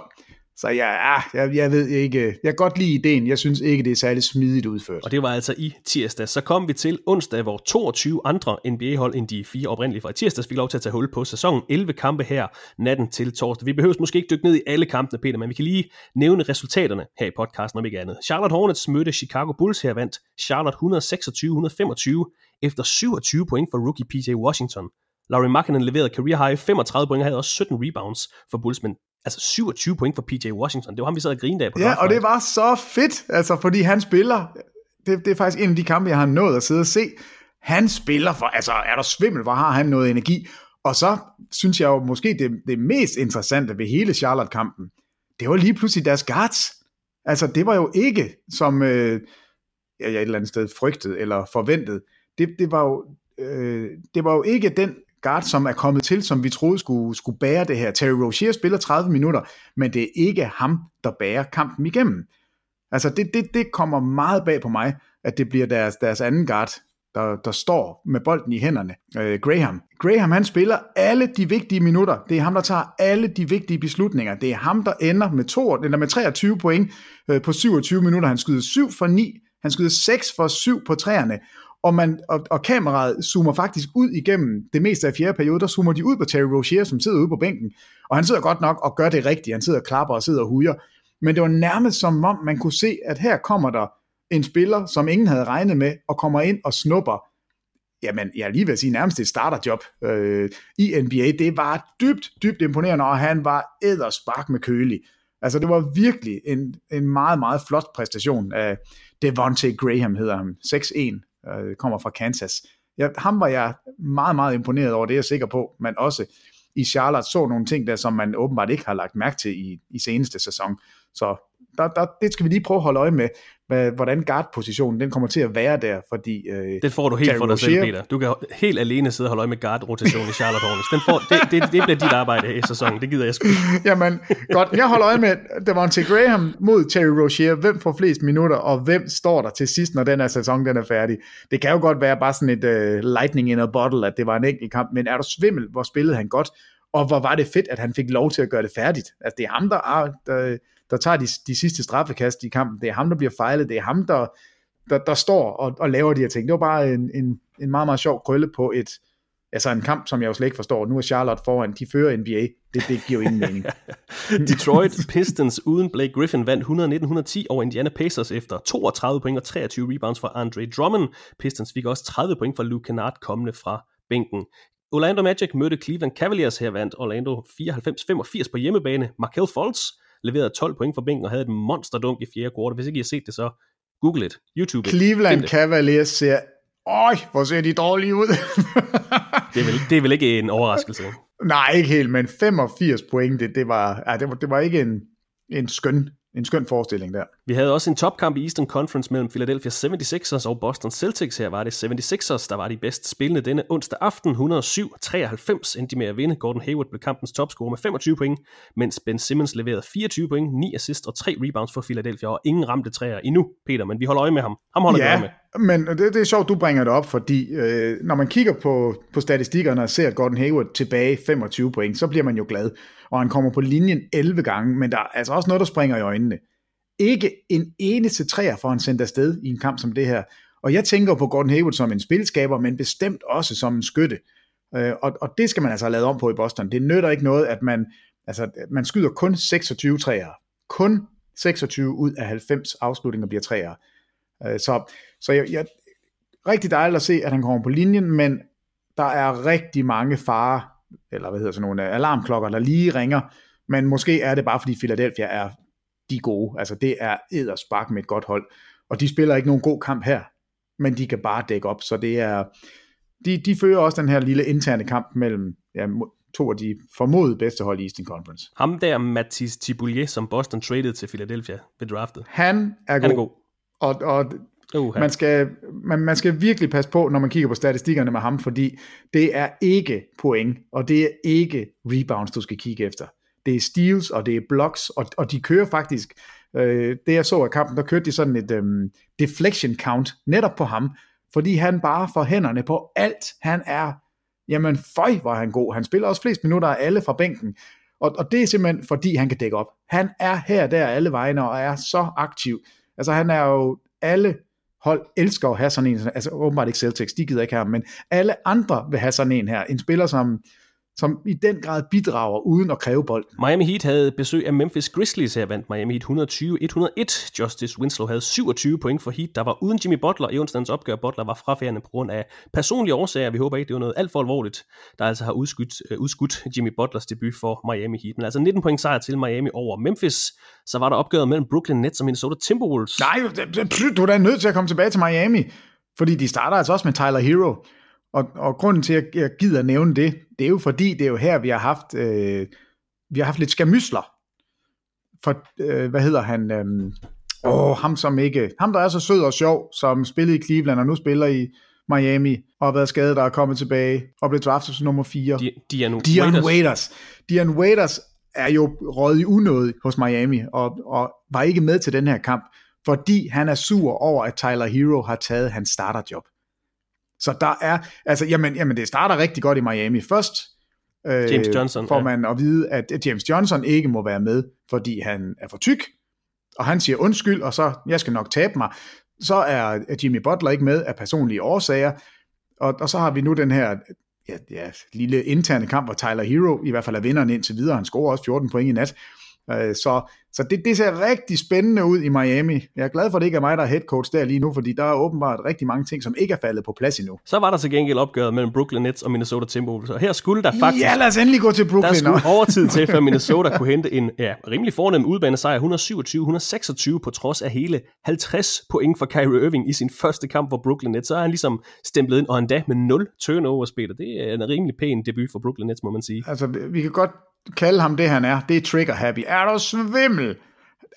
Så ja, jeg, jeg ved ikke, jeg kan godt lide ideen, jeg synes ikke, det er særlig smidigt udført. Og det var altså i tirsdag. Så kom vi til onsdag, hvor toogtyve andre N B A-hold end de fire oprindelige fra i tirsdags fik lov til at tage hul på sæsonen. elleve kampe her natten til torsdag. Vi behøver måske ikke dykke ned i alle kampene, Peter, men vi kan lige nævne resultaterne her i podcasten, om ikke andet. Charlotte Hornets mødte Chicago Bulls, her vandt Charlotte et hundrede seksogtyve til et hundrede femogtyve efter syvogtyve point for rookie P J Washington. Lauri Markkanen leverede career high femogtredive point og havde også sytten rebounds for Bulls, men altså syvogtyve point for P J Washington. Det var ham, vi sad og grinede af på. Ja, og det var så fedt, altså, fordi han spiller. Det, det er faktisk en af de kampe, jeg har nået at sidde og se. Han spiller for, altså er der svimmel, hvor har han noget energi. Og så synes jeg jo måske, det, det mest interessante ved hele Charlotte-kampen, det var lige pludselig deres guards. Altså det var jo ikke, som øh, jeg et eller andet sted frygtede eller forventede. Det, det, var jo, øh, det var jo ikke den guard, som er kommet til, som vi troede skulle, skulle bære det her. Terry Rozier spiller tredive minutter, men det er ikke ham, der bærer kampen igennem. Altså, det, det, det kommer meget bag på mig, at det bliver deres, deres anden guard, der, der står med bolden i hænderne. Øh, Graham. Graham, han spiller alle de vigtige minutter. Det er ham, der tager alle de vigtige beslutninger. Det er ham, der ender med, to, eller med treogtyve point øh, på syvogtyve minutter. Han skyder syv for ni. Han skyder seks for syv på træerne. Og, man, og, og kameraet zoomer faktisk ud igennem det meste af fjerde periode, der zoomer de ud på Terry Rozier, som sidder ude på bænken, og han sidder godt nok og gør det rigtigt, han sidder og klapper og sidder og hujer, men det var nærmest som om, man kunne se, at her kommer der en spiller, som ingen havde regnet med, og kommer ind og snupper jamen jeg er lige ved at sige nærmest et starterjob øh, i N B A. Det var dybt, dybt imponerende, og han var edderspark med kølig. Altså det var virkelig en, en meget, meget flot præstation af Devonte' Graham, hedder han, seks en, øh, kommer fra Kansas. Jeg, ham var jeg meget, meget imponeret over, det er jeg sikker på, men også i Charlotte så nogle ting der, som man åbenbart ikke har lagt mærke til i, i seneste sæson. Så der, der, det skal vi lige prøve at holde øje med, hvad, hvordan guard-positionen den kommer til at være der, fordi øh, det får du helt Terry for dig Rozier, selv, Peter. Du kan helt alene sidde og holde øje med guard-rotationen i Charlotte Hornets. Den får, det, det, det bliver dit arbejde i sæsonen, det gider jeg sgu. Jamen, godt. Jeg holder øje med Devonte' Graham mod Terry Rozier. Hvem får flest minutter, og hvem står der til sidst, når den her sæson den er færdig? Det kan jo godt være bare sådan et uh, lightning in a bottle, at det var en enkelt kamp, men er du svimmel, hvor spillede han godt, og hvor var det fedt, at han fik lov til at gøre det færdigt. Altså, det er ham, der er... Der, der tager de, de sidste straffekast i kampen, det er ham, der bliver fejlet, det er ham, der, der, der står og, og laver de her ting. Det var bare en, en, en meget, meget sjov krølle på et, altså en kamp, som jeg jo slet ikke forstår. Nu er Charlotte foran, de fører N B A, det, det giver jo ingen mening. Detroit Pistons uden Blake Griffin vandt et hundrede nitten til et hundrede ti over Indiana Pacers efter toogtredive point og treogtyve rebounds fra Andre Drummond. Pistons fik også tredive point fra Luke Kennard kommende fra bænken. Orlando Magic mødte Cleveland Cavaliers, her vandt Orlando fireoghalvfems til femogfirs på hjemmebane. Markelle Fultz leverede tolv point for bænken og havde et monsterdunk i fjerde kvartal. Hvis ikke I har set det, så google det. YouTube. Cleveland Cavaliers ser, øj, hvor ser de dårlige ud. det, er vel, det er vel ikke en overraskelse? Nej, ikke helt, men femogfirs point, det, det, var, ja, det, var, det var ikke en, en, skøn, en skøn forestilling der. Vi havde også en topkamp i Eastern Conference mellem Philadelphia seventy-sixers og Boston Celtics. Her var det seventy-sixers, der var de bedst spillende denne onsdag aften. et hundrede syv til treoghalvfems endte de med at vinde. Gordon Hayward blev kampens topscorer med femogtyve point, mens Ben Simmons leverede fireogtyve point, ni assists og tre rebounds for Philadelphia, og ingen ramte træer endnu, Peter, men vi holder øje med ham. Ham holder vi ja, øje med. Men det, det er sjovt, du bringer det op, fordi øh, når man kigger på, på statistikkerne og ser Gordon Hayward tilbage femogtyve point, så bliver man jo glad, og han kommer på linjen elleve gange, men der er altså også noget, der springer i øjnene. Ikke en eneste træer for han sendt afsted i en kamp som det her. Og jeg tænker på Gordon Hayward som en spilskaber, men bestemt også som en skytte. Og, og det skal man altså have lavet om på i Boston. Det nytter ikke noget, at man, altså, man skyder kun seksogtyve træer. Kun seksogtyve ud af halvfems afslutninger bliver træer. Så, så jeg, jeg, rigtig dejligt at se, at han kommer på linjen, men der er rigtig mange farer, eller hvad hedder sådan nogle alarmklokker, der lige ringer. Men måske er det bare, fordi Philadelphia er de gode. Altså det er edderspark med et godt hold. Og de spiller ikke nogen god kamp her, men de kan bare dække op. Så det er, de, de fører også den her lille interne kamp mellem ja, to af de formodede bedste hold i Eastern Conference. Ham der, Matisse Thybulle, som Boston traded til Philadelphia ved draftet. Han er god. Han er god. Og, og uh, man, skal, man, man skal virkelig passe på, når man kigger på statistikkerne med ham, fordi det er ikke point, og det er ikke rebounds, du skal kigge efter. Det er steals, og det er blocks, og, og de kører faktisk, øh, det jeg så af kampen, der kørte de sådan et øh, deflection count netop på ham, fordi han bare får hænderne på alt. Han er, jamen føj, hvor er han god. Han spiller også flest minutter af alle fra bænken, og, og det er simpelthen, fordi han kan dække op. Han er her der alle vegne, og er så aktiv. Altså han er jo, alle hold elsker at have sådan en, altså åbenbart ikke Celtics, de gider ikke have, men alle andre vil have sådan en her, en spiller som... som i den grad bidrager uden at kræve bold. Miami Heat havde besøg af Memphis Grizzlies, her vandt Miami Heat et hundrede tyve til et hundrede og en. Justice Winslow havde syvogtyve point for Heat, der var uden Jimmy Butler i onsdagens opgør. Butler var frafærende på grund af personlige årsager. Vi håber ikke, det var noget alt for alvorligt, der altså har udskudt, øh, udskudt Jimmy Butlers debut for Miami Heat. Men altså nitten point sejr til Miami over Memphis. Så var der opgøret mellem Brooklyn Nets og Minnesota Timberwolves. Nej, du er da nødt til at komme tilbage til Miami, fordi de starter altså også med Tyler Herro. Og, og grunden til, at jeg gider nævne det, det er jo fordi, det er jo her, vi har haft, øh, vi har haft lidt skamysler. For, øh, hvad hedder han? Øh, åh, ham som ikke, ham der er så sød og sjov, som spillede i Cleveland og nu spiller i Miami, og har været skadet, der er kommet tilbage, og blev draftet som nummer fire. Dion Waiters. Dion Waiters er jo røget i unåde hos Miami, og, og var ikke med til den her kamp, fordi han er sur over, at Tyler Herro har taget hans starterjob. Så der er, altså, jamen, jamen det starter rigtig godt i Miami. Først øh, James Johnson, får man ja. at vide, at James Johnson ikke må være med, fordi han er for tyk, og han siger undskyld, og så, jeg skal nok tabe mig. Så er Jimmy Butler ikke med af personlige årsager, og, og så har vi nu den her ja, ja, lille interne kamp, hvor Tyler Herro i hvert fald er vinderen indtil videre, han scorer også fjorten point i nat. Øh, så, Så det, det ser rigtig spændende ud i Miami. Jeg er glad for, at det ikke er mig, der er head coach der lige nu, fordi der er åbenbart rigtig mange ting, som ikke er faldet på plads endnu. Så var der så gengæld opgøret mellem Brooklyn Nets og Minnesota Timberwolves, og her skulle der faktisk... Ja, lad os endelig gå til Brooklyn. Der skulle overtid til, før Minnesota kunne hente en ja, rimelig fornem udbanesejr, et hundrede syvogtyve til et hundrede seksogtyve, på trods af hele halvtreds point for Kyrie Irving i sin første kamp for Brooklyn Nets. Så er han ligesom stemplet ind, og endda med nul turnovers-spiller. Det er en rimelig pæn debut for Brooklyn Nets, må man sige. Altså, vi kan godt... kalde ham det, han er. Det er trigger happy. Er du svimmel?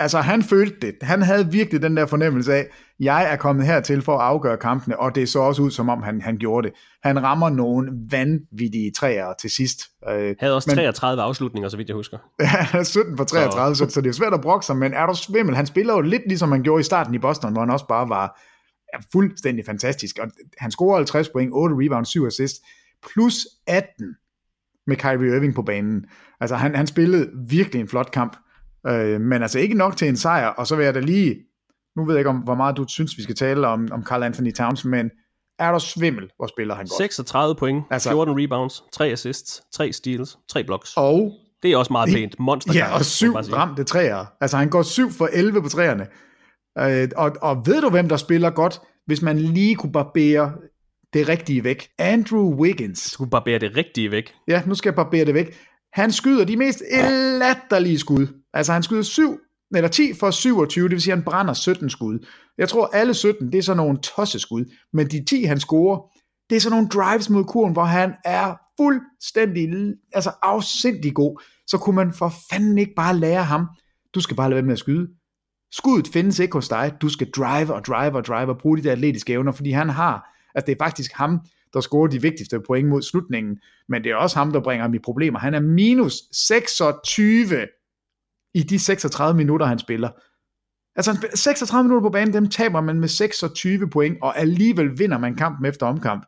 Altså, han følte det. Han havde virkelig den der fornemmelse af, jeg er kommet hertil for at afgøre kampene, og det så også ud, som om han, han gjorde det. Han rammer nogle vanvittige træer til sidst. Han havde også men, treogtredive afslutninger, så vidt jeg husker. Ja, sytten på treogtredive, så, så det er svært at brokke sig, men er du svimmel? Han spiller jo lidt ligesom han gjorde i starten i Boston, hvor han også bare var ja, fuldstændig fantastisk. Og han scorer halvtreds point, otte rebounds, syv assists, plus atten med Kyrie Irving på banen. Altså, han, han spillede virkelig en flot kamp, øh, men altså ikke nok til en sejr, og så vil jeg da lige, nu ved jeg ikke, om, hvor meget du synes, vi skal tale om, om Karl Anthony Towns, men er der svimmel, hvor spiller han godt? seksogtredive point, altså, fjorten rebounds, tre assists, tre steals, tre blocks. Og det er også meget pænt. Monster. Ja, og syv ramte træer. Altså, han går syv for elleve på træerne. Øh, og, og ved du, hvem der spiller godt, hvis man lige kunne barbere det rigtige væk? Andrew Wiggins. Du barberer det rigtige væk. Ja, nu skal jeg barbere det væk. Han skyder de mest latterlige skud. Altså han skyder syv, eller ti for syvogtyve, det vil sige, han brænder sytten skud. Jeg tror, alle sytten, det er sådan nogle tosseskud, men de ti, han scorer, det er sådan nogle drives mod kurven, hvor han er fuldstændig, altså afsindig god. Så kunne man for fanden ikke bare lære ham, du skal bare lade være med at skyde. Skuddet findes ikke hos dig, du skal drive og drive og drive og bruge de der atletiske evner, fordi han har... Altså, det er faktisk ham, der scorer de vigtigste point mod slutningen, men det er også ham, der bringer ham i problemer. Han er minus seksogtyve i de seksogtredive minutter, han spiller. Altså, seksogtredive minutter på banen, dem taber man med seksogtyve point, og alligevel vinder man kampen efter omkamp.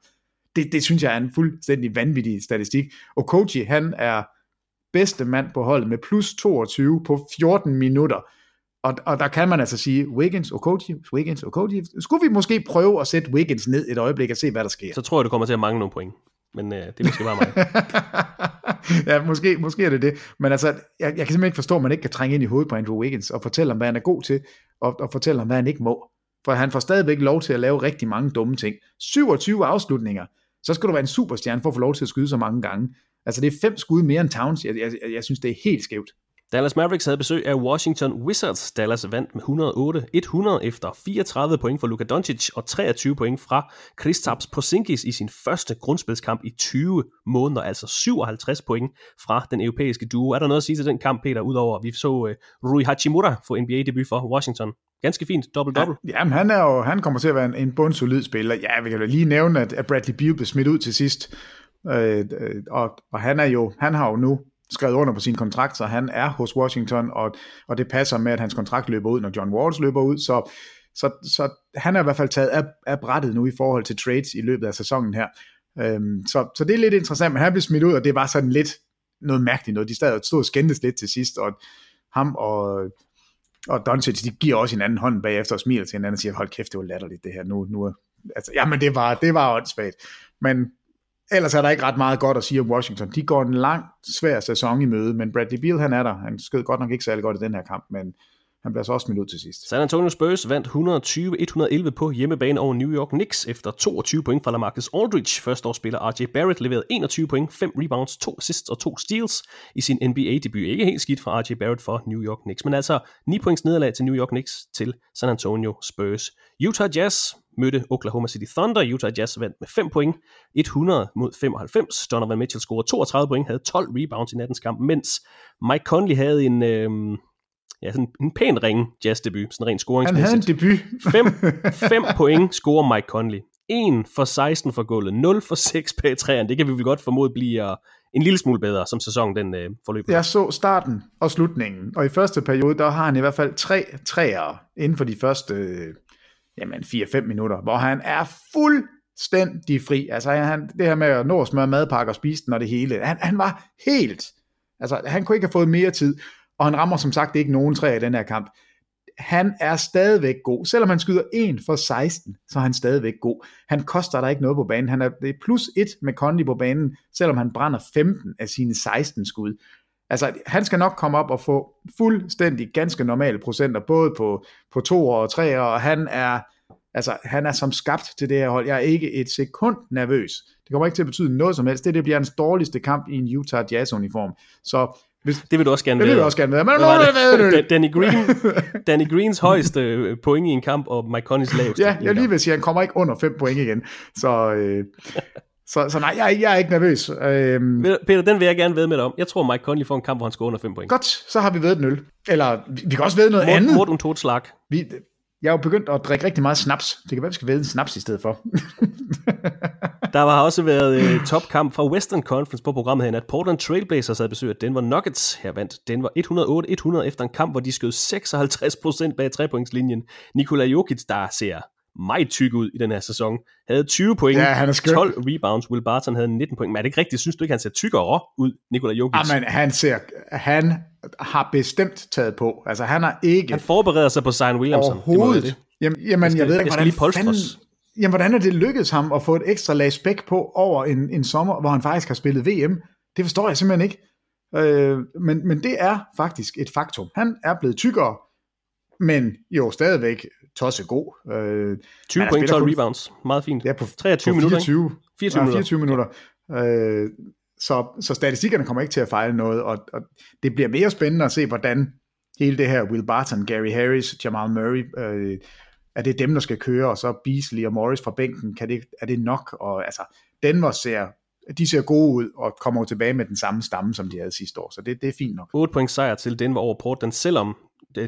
Det, det synes jeg er en fuldstændig vanvittig statistik. Og Okoji, han er bedste mand på holdet med plus toogtyve på fjorten minutter. Og, og der kan man altså sige, Wiggins, Okoji, Wiggins, Okoji. Skulle vi måske prøve at sætte Wiggins ned et øjeblik og se, hvad der sker? Så tror jeg, du kommer til at mangle nogle point. Men øh, det er måske bare mig. Ja, måske, måske er det det. Men altså, jeg, jeg kan simpelthen ikke forstå, at man ikke kan trænge ind i hovedet på Andrew Wiggins og fortælle ham, hvad han er god til, og, og fortælle ham, hvad han ikke må. For han får stadigvæk lov til at lave rigtig mange dumme ting. syvogtyve afslutninger. Så skal du være en superstjerne for at få lov til at skyde så mange gange. Altså, det er fem skud mere end Towns. Jeg, jeg, jeg, jeg synes, det er helt skævt. Dallas Mavericks havde besøg af Washington Wizards. Dallas vandt med et hundrede otte til et hundrede efter fireogtredive point for Luka Doncic og treogtyve point fra Kristaps Porzingis i sin første grundspilskamp i tyve måneder, altså syvoghalvtreds point fra den europæiske duo. Er der noget at sige til den kamp, Peter, udover vi så uh, Rui Hachimura få N B A-debut for Washington? Ganske fint, dobbelt-dobbelt. Ja, jamen, han, er jo, han kommer til at være en, en bundsolid spiller. Ja, vi kan jo lige nævne, at Bradley Beal blev smidt ud til sidst, øh, og, og han, er jo, han har jo nu skrevet under på sin kontrakt, så han er hos Washington, og, og det passer med, at hans kontrakt løber ud, når John Wall løber ud, så, så, så han er i hvert fald taget af, af brættet nu i forhold til trades i løbet af sæsonen her. Øhm, så, så det er lidt interessant, men han blev smidt ud, og det var sådan lidt noget mærkeligt noget. De stadig stod og skændtes lidt til sidst, og ham og, og Doncic, de giver også hinanden hånden bagefter og smiler til hinanden og siger, hold kæft, det var latterligt det her nu. nu altså, jamen, det var, det var åndssvagt. Men ellers er der ikke ret meget godt at sige om Washington. De går en lang, svær sæson i møde, men Bradley Beal, han er der. Han skød godt nok ikke særlig godt i den her kamp, men han bliver så også smidt ud til sidst. San Antonio Spurs vandt et hundrede tyve til et hundrede elleve på hjemmebane over New York Knicks efter toogtyve point fra LaMarcus Aldridge. Førsteårsspiller R J Barrett leverede enogtyve point, fem rebounds, to assists og to steals i sin N B A-debut. Ikke helt skidt fra R J Barrett for New York Knicks, men altså ni points nederlag til New York Knicks til San Antonio Spurs. Utah Jazz mødte Oklahoma City Thunder. Utah Jazz vandt med fem point, et hundrede mod femoghalvfems. Donovan Mitchell scorede toogtredive point, havde tolv rebounds i nattens kamp, mens Mike Conley havde en... Øh... Ja, sådan en pæn ringe jazzdebut, sådan rent scoringsmæssigt. Han havde en debut. fem, fem point scorer Mike Conley. en for seksten fra gulvet, nul for seks på træerne. Det kan vi vel godt formode bliver en lille smule bedre, som sæsonen den øh, forløber. Jeg så starten og slutningen, og i første periode, der har han i hvert fald tre træer inden for de første øh, jamen, fire til fem minutter, hvor han er fuldstændig fri. Altså han, det her med at nå at smøre madpakke og spise den og det hele, han, han var helt, altså han kunne ikke have fået mere tid. Og han rammer som sagt ikke nogen træer i den her kamp. Han er stadigvæk god. Selvom han skyder en for seksten, så er han stadigvæk god. Han koster der ikke noget på banen. Han er plus et med Conley på banen, selvom han brænder femten af sine seksten skud. Altså, han skal nok komme op og få fuldstændig ganske normale procenter, både på, på to og tre, og han er, altså, han er som skabt til det her hold. Jeg er ikke et sekund nervøs. Det kommer ikke til at betyde noget som helst. Det, det bliver hans dårligste kamp i en Utah Jazz-uniform. Så hvis, det vil du også gerne vide. Det vil du også gerne vide. Men det, det, Danny Green, Danny Greens højeste point i en kamp, og Mike Conneys laveste. Ja, jeg lige vil sige, han kommer ikke under fem point igen. Så... Øh, Så, så nej, jeg, jeg er ikke nervøs. Øhm... Peter, den vil jeg gerne vædde med dig om. Jeg tror, Mike Conley får en kamp, hvor han skal under fem point. Godt, så har vi væddet nul. Eller vi, vi kan også vædde noget mort, andet. Mort und Totschlag. Vi, jeg er jo begyndt at drikke rigtig meget snaps. Det kan være, vi skal vædde en snaps i stedet for. Der har også været øh, topkamp fra Western Conference på programmet her, at Portland Trailblazers havde besøg af Denver Nuggets. Her vandt Denver et hundrede og otte et hundrede efter en kamp, hvor de skød seksoghalvtreds procent bag trepointslinjen. Nikola Jokic, der ser meget tyk ud i den her sæson, havde tyve point, ja, tolv rebounds, Will Barton havde nitten point, men er det ikke rigtigt, synes du ikke, han ser tykkere ud, Nikola Jokic? Jamen, han ser, han har bestemt taget på, altså han har ikke... Han forbereder sig på Zion Williamson. Overhovedet. Det det. Jamen, jamen skal, jeg ved ikke, hvordan fanden... Jamen, hvordan er det lykkedes ham at få et ekstra lag spæk på over en, en sommer, hvor han faktisk har spillet V M? Det forstår jeg simpelthen ikke. Øh, men, men det er faktisk et faktum. Han er blevet tykkere, men jo stadigvæk tosset god. Øh, tyve point, tolv kun... rebounds. Meget fint. Ja, på treogtyve minutter. fireogtyve, fireogtyve, ja, fireogtyve minutter. Ja. Øh, så, så statistikkerne kommer ikke til at fejle noget, og, og det bliver mere spændende at se, hvordan hele det her Will Barton, Gary Harris, Jamal Murray, øh, er det dem, der skal køre, og så Beasley og Morris fra bænken, kan det, er det nok? Og altså, Denver ser, de ser gode ud, og kommer tilbage med den samme stamme, som de havde sidste år, så det, det er fint nok. otte point sejr til Denver over Portland, selvom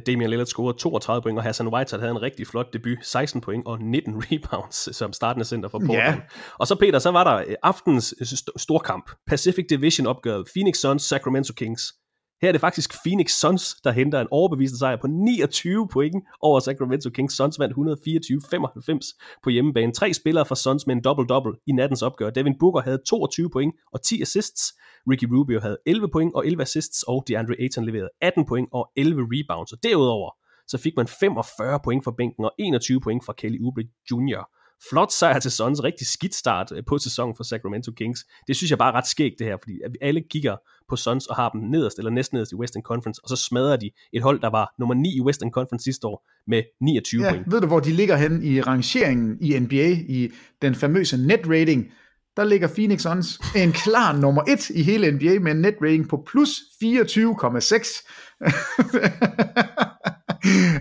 Damian Lillard scorede toogtredive point, og Hassan Whiteside havde en rigtig flot debut, seksten point og nitten rebounds som startende center for Portland. Yeah. Og så Peter, så var der aftens st- storkamp, Pacific Division-opgøret, Phoenix Suns, Sacramento Kings. Her er det faktisk Phoenix Suns, der henter en overbevisende sejr på niogtyve point over Sacramento Kings. Suns vandt et hundrede fireogtyve femoghalvfems på hjemmebane. Tre spillere fra Suns med en double-double i nattens opgør. Devin Booker havde toogtyve point og ti assists. Ricky Rubio havde elleve point og elleve assists, og DeAndre Ayton leverede atten point og elleve rebounds. Og derudover så fik man femogfyrre point fra bænken og enogtyve point fra Kelly Oubre junior Flot sejr til Suns, rigtig skidt start på sæsonen for Sacramento Kings. Det synes jeg bare er ret skægt det her, fordi alle kigger på Suns og har dem nederst eller næsten nederst i Western Conference, og så smadrer de et hold, der var nummer ni i Western Conference sidste år med niogtyve point. Ja, ved du, hvor de ligger hen i rangeringen i N B A, i den famøse net rating? Der ligger Phoenix Suns en klar nummer et i hele N B A med en net rating på plus fireogtyve komma seks.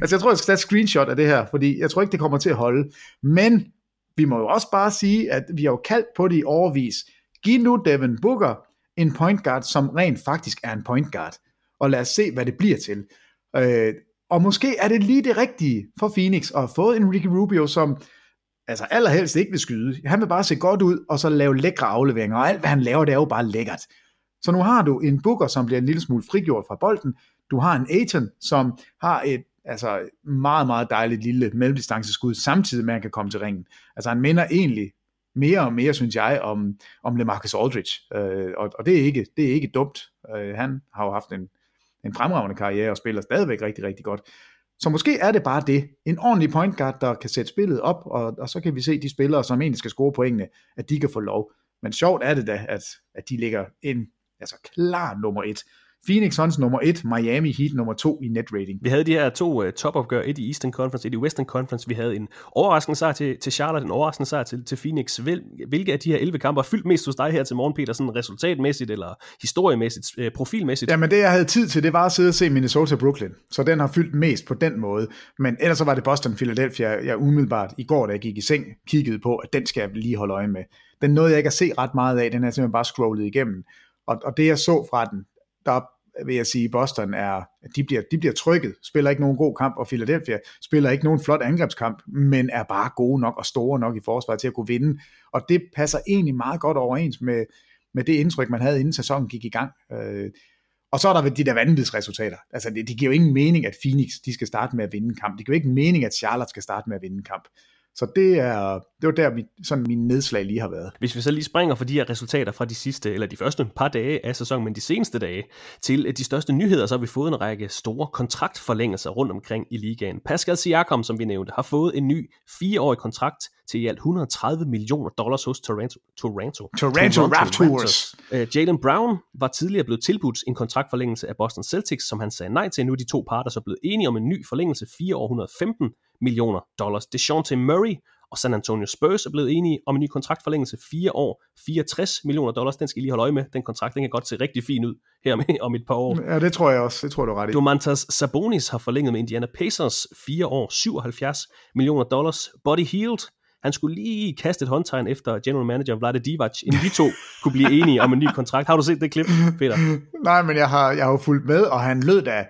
Altså jeg tror, jeg skal tage et screenshot af det her, fordi jeg tror ikke, det kommer til at holde. Men vi må jo også bare sige, at vi har jo kaldt på det i årevis. Giv nu Devin Booker en point guard, som rent faktisk er en point guard. Og lad os se, hvad det bliver til. Øh, og måske er det lige det rigtige for Phoenix at have fået en Ricky Rubio, som altså allerhelst ikke vil skyde. Han vil bare se godt ud, og så lave lækre afleveringer. Og alt, hvad han laver, det er jo bare lækkert. Så nu har du en Booker, som bliver en lille smule frigjort fra bolden. Du har en Ayton, som har et altså meget, meget dejligt lille mellemdistanceskud, samtidig med, at han kan komme til ringen. Altså han minder egentlig mere og mere, synes jeg, om, om LaMarcus Aldridge. Øh, og og det, er ikke, det er ikke dumt. Øh, han har jo haft en, en fremragende karriere og spiller stadigvæk rigtig, rigtig godt. Så måske er det bare det. En ordentlig point guard, der kan sætte spillet op, og, og så kan vi se de spillere, som egentlig skal score pointene, at de kan få lov. Men sjovt er det da, at, at de ligger en altså klar nummer et. Phoenix Suns nummer et, Miami Heat nummer to i net rating. Vi havde de her to uh, topopgør, et i Eastern Conference, et i Western Conference. Vi havde en overraskende sejr til, til Charlotte, en overraskende sejr til, til Phoenix. Hvilke af de her elleve kamper fyldt mest hos dig her til morgen, Peter, sådan resultatmæssigt eller historiemæssigt, uh, profilmæssigt? Jamen det, jeg havde tid til, det var at sidde og se Minnesota-Brooklyn, så den har fyldt mest på den måde. Men ellers så var det Boston-Philadelphia, jeg, jeg umiddelbart i går, da jeg gik i seng, kiggede på, at den skal jeg lige holde øje med. Den nåede jeg ikke at se ret meget af, den er simpelthen bare scrollet igennem. Og, og det, jeg så fra den, der vil jeg sige, Boston er, de bliver, de bliver trykket, spiller ikke nogen god kamp, og Philadelphia spiller ikke nogen flot angrebskamp, men er bare gode nok og store nok i forsvaret til at kunne vinde, og det passer egentlig meget godt overens med, med det indtryk, man havde inden sæsonen gik i gang. Øh, og så er der de der vanvidsresultater, altså det, det giver jo ingen mening, at Phoenix, de skal starte med at vinde en kamp, det giver jo ikke mening, at Charlotte skal starte med at vinde en kamp. Så det er det var der, sådan mine nedslag lige har været. Hvis vi så lige springer for de her resultater fra de sidste, eller de første par dage af sæsonen, men de seneste dage, til de største nyheder, så har vi fået en række store kontraktforlængelser rundt omkring i ligaen. Pascal Siakam, som vi nævnte, har fået en ny fireårig kontrakt til i alt et hundrede og tredive millioner dollars hos Toronto, Toronto, Toronto Raptors. Uh, Jaylen Brown var tidligere blevet tilbudt en kontraktforlængelse af Boston Celtics, som han sagde nej til. Nu er de to parter så blevet enige om en ny forlængelse, fire år et hundrede og femten millioner dollars. DeJounte Murray og San Antonio Spurs er blevet enige om en ny kontraktforlængelse, fire år, fireogtres millioner dollars. Den skal I lige holde øje med. Den kontrakt, den kan godt se rigtig fin ud her med, om et par år. Ja, det tror jeg også. Det tror du ret i. Domantas Sabonis har forlænget med Indiana Pacers, fire år, syvoghalvfjerds millioner dollars. Buddy Hield, han skulle lige kaste et håndtegn efter general manager Vlade Divac, inden vi to kunne blive enige om en ny kontrakt. Har du set det klip, Peter? Nej, men jeg har, jeg har jo fulgt med, og han lød da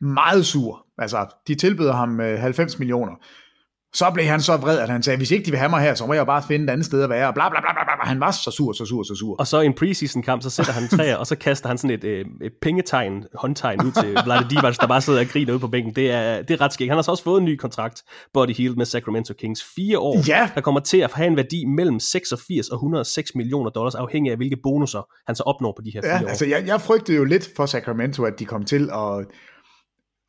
meget sur. Altså, de tilbyder ham halvfems millioner. Så blev han så vred, at han sagde, hvis ikke de vil have mig her, så må jeg bare finde et andet sted at være, og bla bla bla bla. Han var så sur, så sur, så sur. Og så i en preseason-kamp, så sætter han træer, og så kaster han sådan et, øh, et pengetegn, håndtegn ud til Vlade Divac, der bare sidder og griner ude på bænken. Det er, det er ret skægt. Han har så også fået en ny kontrakt, Buddy Hield, med Sacramento Kings. Fire år, yeah. der kommer til at have en værdi mellem seksogfirs og et hundrede og seks millioner dollars, afhængig af hvilke bonusser han så opnår på de her fire ja, år. Altså, jeg, jeg frygtede jo lidt for Sacramento, at de kom til at...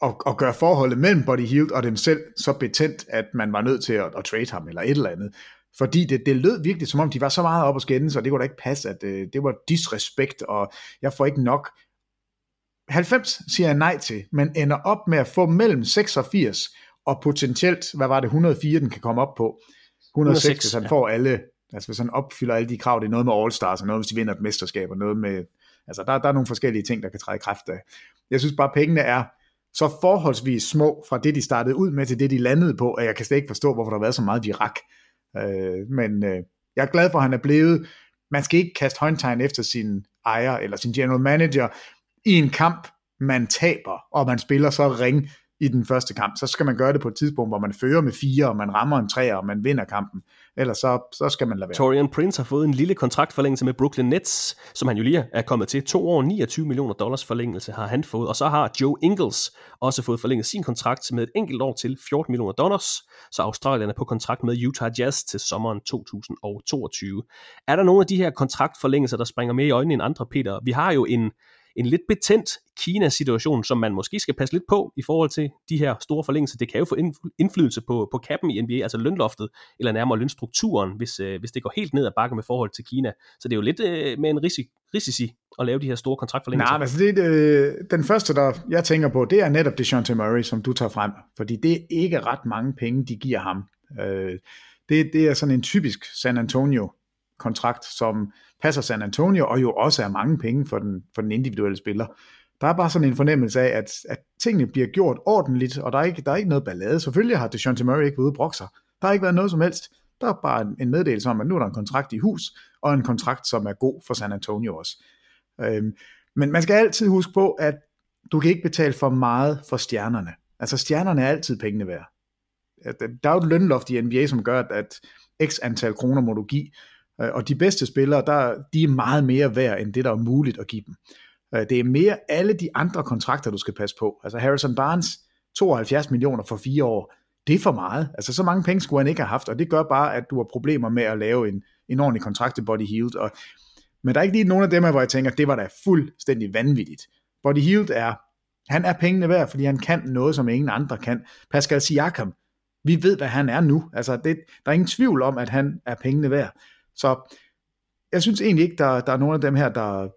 Og, og gøre forholdet mellem Buddy Hield og dem selv så betændt, at man var nødt til at, at trade ham eller et eller andet. Fordi det, det lød virkelig, som om de var så meget op at skændes, og det kunne da ikke passe, at øh, det var disrespekt, og jeg får ikke nok. halvfems siger jeg nej til, men ender op med at få mellem seksogfirs og potentielt, hvad var det, et hundrede og fire, den kan komme op på. et hundrede og seks, hvis han ja. får alle, altså hvis han opfylder alle de krav, det er noget med All-Stars, og noget hvis de vinder et mesterskab, og noget med, altså der, der er nogle forskellige ting, der kan træde i kraft af. Jeg synes bare, pengene er så forholdsvis små fra det, de startede ud med, til det, de landede på, og jeg kan slet ikke forstå, hvorfor der har været så meget virak. Øh, men øh, jeg er glad for, at han er blevet. Man skal ikke kaste håndtegn efter sin ejer eller sin general manager i en kamp, man taber, og man spiller så ring i den første kamp. Så skal man gøre det på et tidspunkt, hvor man fører med fire, og man rammer en træer, og man vinder kampen. Ellers så, så skal man lade være. Taurean Prince har fået en lille kontraktforlængelse med Brooklyn Nets, som han jo lige er kommet til. to år, niogtyve millioner dollars forlængelse har han fået. Og så har Joe Ingles også fået forlænget sin kontrakt med et enkelt år til fjorten millioner dollars. Så Australien er på kontrakt med Utah Jazz til sommeren to tusind og toogtyve. Er der nogle af de her kontraktforlængelser, der springer mere i øjnene end andre, Peter? Vi har jo en En lidt betændt Kina-situation, som man måske skal passe lidt på i forhold til de her store forlængelser. Det kan jo få indflydelse på, på kappen i N B A, altså lønloftet, eller nærmere lønstrukturen, hvis, øh, hvis det går helt ned ad bakke med forhold til Kina. Så det er jo lidt øh, med en risi- risici at lave de her store kontraktforlængelser. Nej, altså det, øh, den første, der jeg tænker på, det er netop DeJounte Murray, som du tager frem. Fordi det er ikke ret mange penge, de giver ham. Øh, det, det er sådan en typisk San Antonio kontrakt, som passer San Antonio, og jo også er mange penge for den, for den individuelle spiller. Der er bare sådan en fornemmelse af, at, at tingene bliver gjort ordentligt, og der er ikke, der er ikke noget ballade. Selvfølgelig har DeJounte Murray ikke været ude og brokke sig. Der har ikke været noget som helst. Der er bare en, en meddelelse om, at nu er der en kontrakt i hus, og en kontrakt, som er god for San Antonio også. Øhm, men man skal altid huske på, at du kan ikke betale for meget for stjernerne. Altså stjernerne er altid pengene værd. Der er jo et lønloft i N B A, som gør, at x antal kroner må du give. Og de bedste spillere, der, de er meget mere værd, end det, der er muligt at give dem. Det er mere alle de andre kontrakter, du skal passe på. Altså Harrison Barnes, tooghalvfjerds millioner for fire år, det er for meget. Altså så mange penge skulle han ikke have haft, og det gør bare, at du har problemer med at lave en, en ordentlig kontrakt til Buddy Hield. Og, men der er ikke lige nogen af dem, hvor jeg tænker, det var da fuldstændig vanvittigt. Buddy Hield er, han er pengene værd, fordi han kan noget, som ingen andre kan. Pascal Siakam, vi ved, hvad han er nu. Altså det, der er ingen tvivl om, at han er pengene værd. Så jeg synes egentlig ikke, der, der er nogen af dem her, der,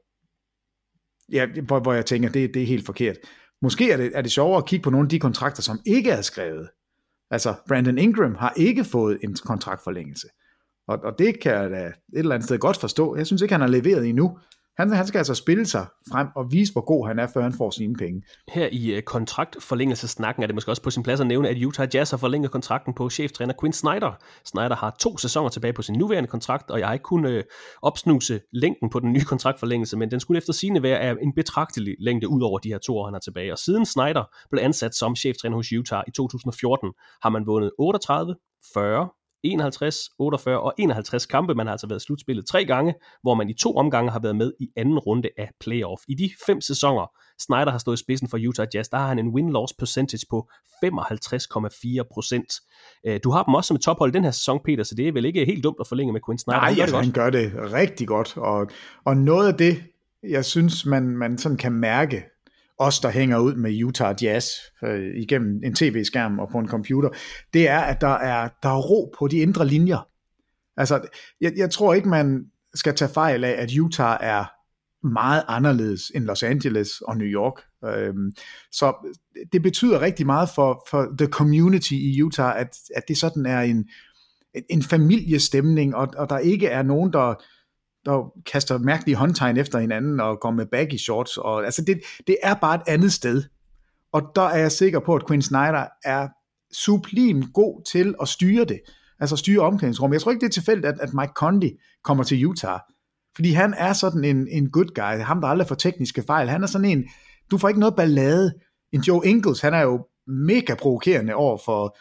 ja, hvor, hvor jeg tænker, det, det er helt forkert. Måske er det, er det sjovere at kigge på nogle af de kontrakter, som ikke er skrevet. Altså, Brandon Ingram har ikke fået en kontraktforlængelse. Og, og det kan jeg da et eller andet sted godt forstå. Jeg synes ikke, han har leveret endnu. Han, han skal altså spille sig frem og vise, hvor god han er, før han får sine penge. Her i uh, kontraktforlængelsesnakken er det måske også på sin plads at nævne, at Utah Jazz har forlænget kontrakten på cheftræner Quinn Snyder. Snyder har to sæsoner tilbage på sin nuværende kontrakt, og jeg har ikke kunnet uh, opsnuse længden på den nye kontraktforlængelse, men den skulle efter sigende være af en betragtelig længde ud over de her to år, han har tilbage. Og siden Snyder blev ansat som cheftræner hos Utah i to tusind og fjorten, har man vundet otteogtredive, fyrre, enoghalvtreds, otteogfyrre og enoghalvtreds kampe. Man har altså været i slutspillet tre gange, hvor man i to omgange har været med i anden runde af playoff. I de fem sæsoner, Snyder har stået i spidsen for Utah Jazz, der har han en win-loss percentage på femoghalvtreds komma fire procent. Du har dem også som et tophold den her sæson, Peter, så det er vel ikke helt dumt at forlænge med Quinn Snyder. Nej, han gør, altså, det, han gør det rigtig godt, og, og noget af det, jeg synes, man, man sådan kan mærke, os der hænger ud med Utah Jazz øh, igennem en tv-skærm og på en computer, det er, at der er, der er ro på de indre linjer. Altså, jeg, jeg tror ikke, man skal tage fejl af, at Utah er meget anderledes end Los Angeles og New York. Øhm, så det betyder rigtig meget for, for the community i Utah, at, at det sådan er en, en familiestemning, og, og der ikke er nogen, der, der kaster mærkelige håndtegn efter hinanden og går med baggy shorts. Og, altså det, det er bare et andet sted. Og der er jeg sikker på, at Quinn Snyder er sublim god til at styre det. Altså styre omklædningsrummet. Jeg tror ikke, det er tilfældigt, at, at Mike Conley kommer til Utah. Fordi han er sådan en, en good guy. Ham, der aldrig får tekniske fejl. Han er sådan en, du får ikke noget ballade. En Joe Ingles, han er jo mega provokerende over for,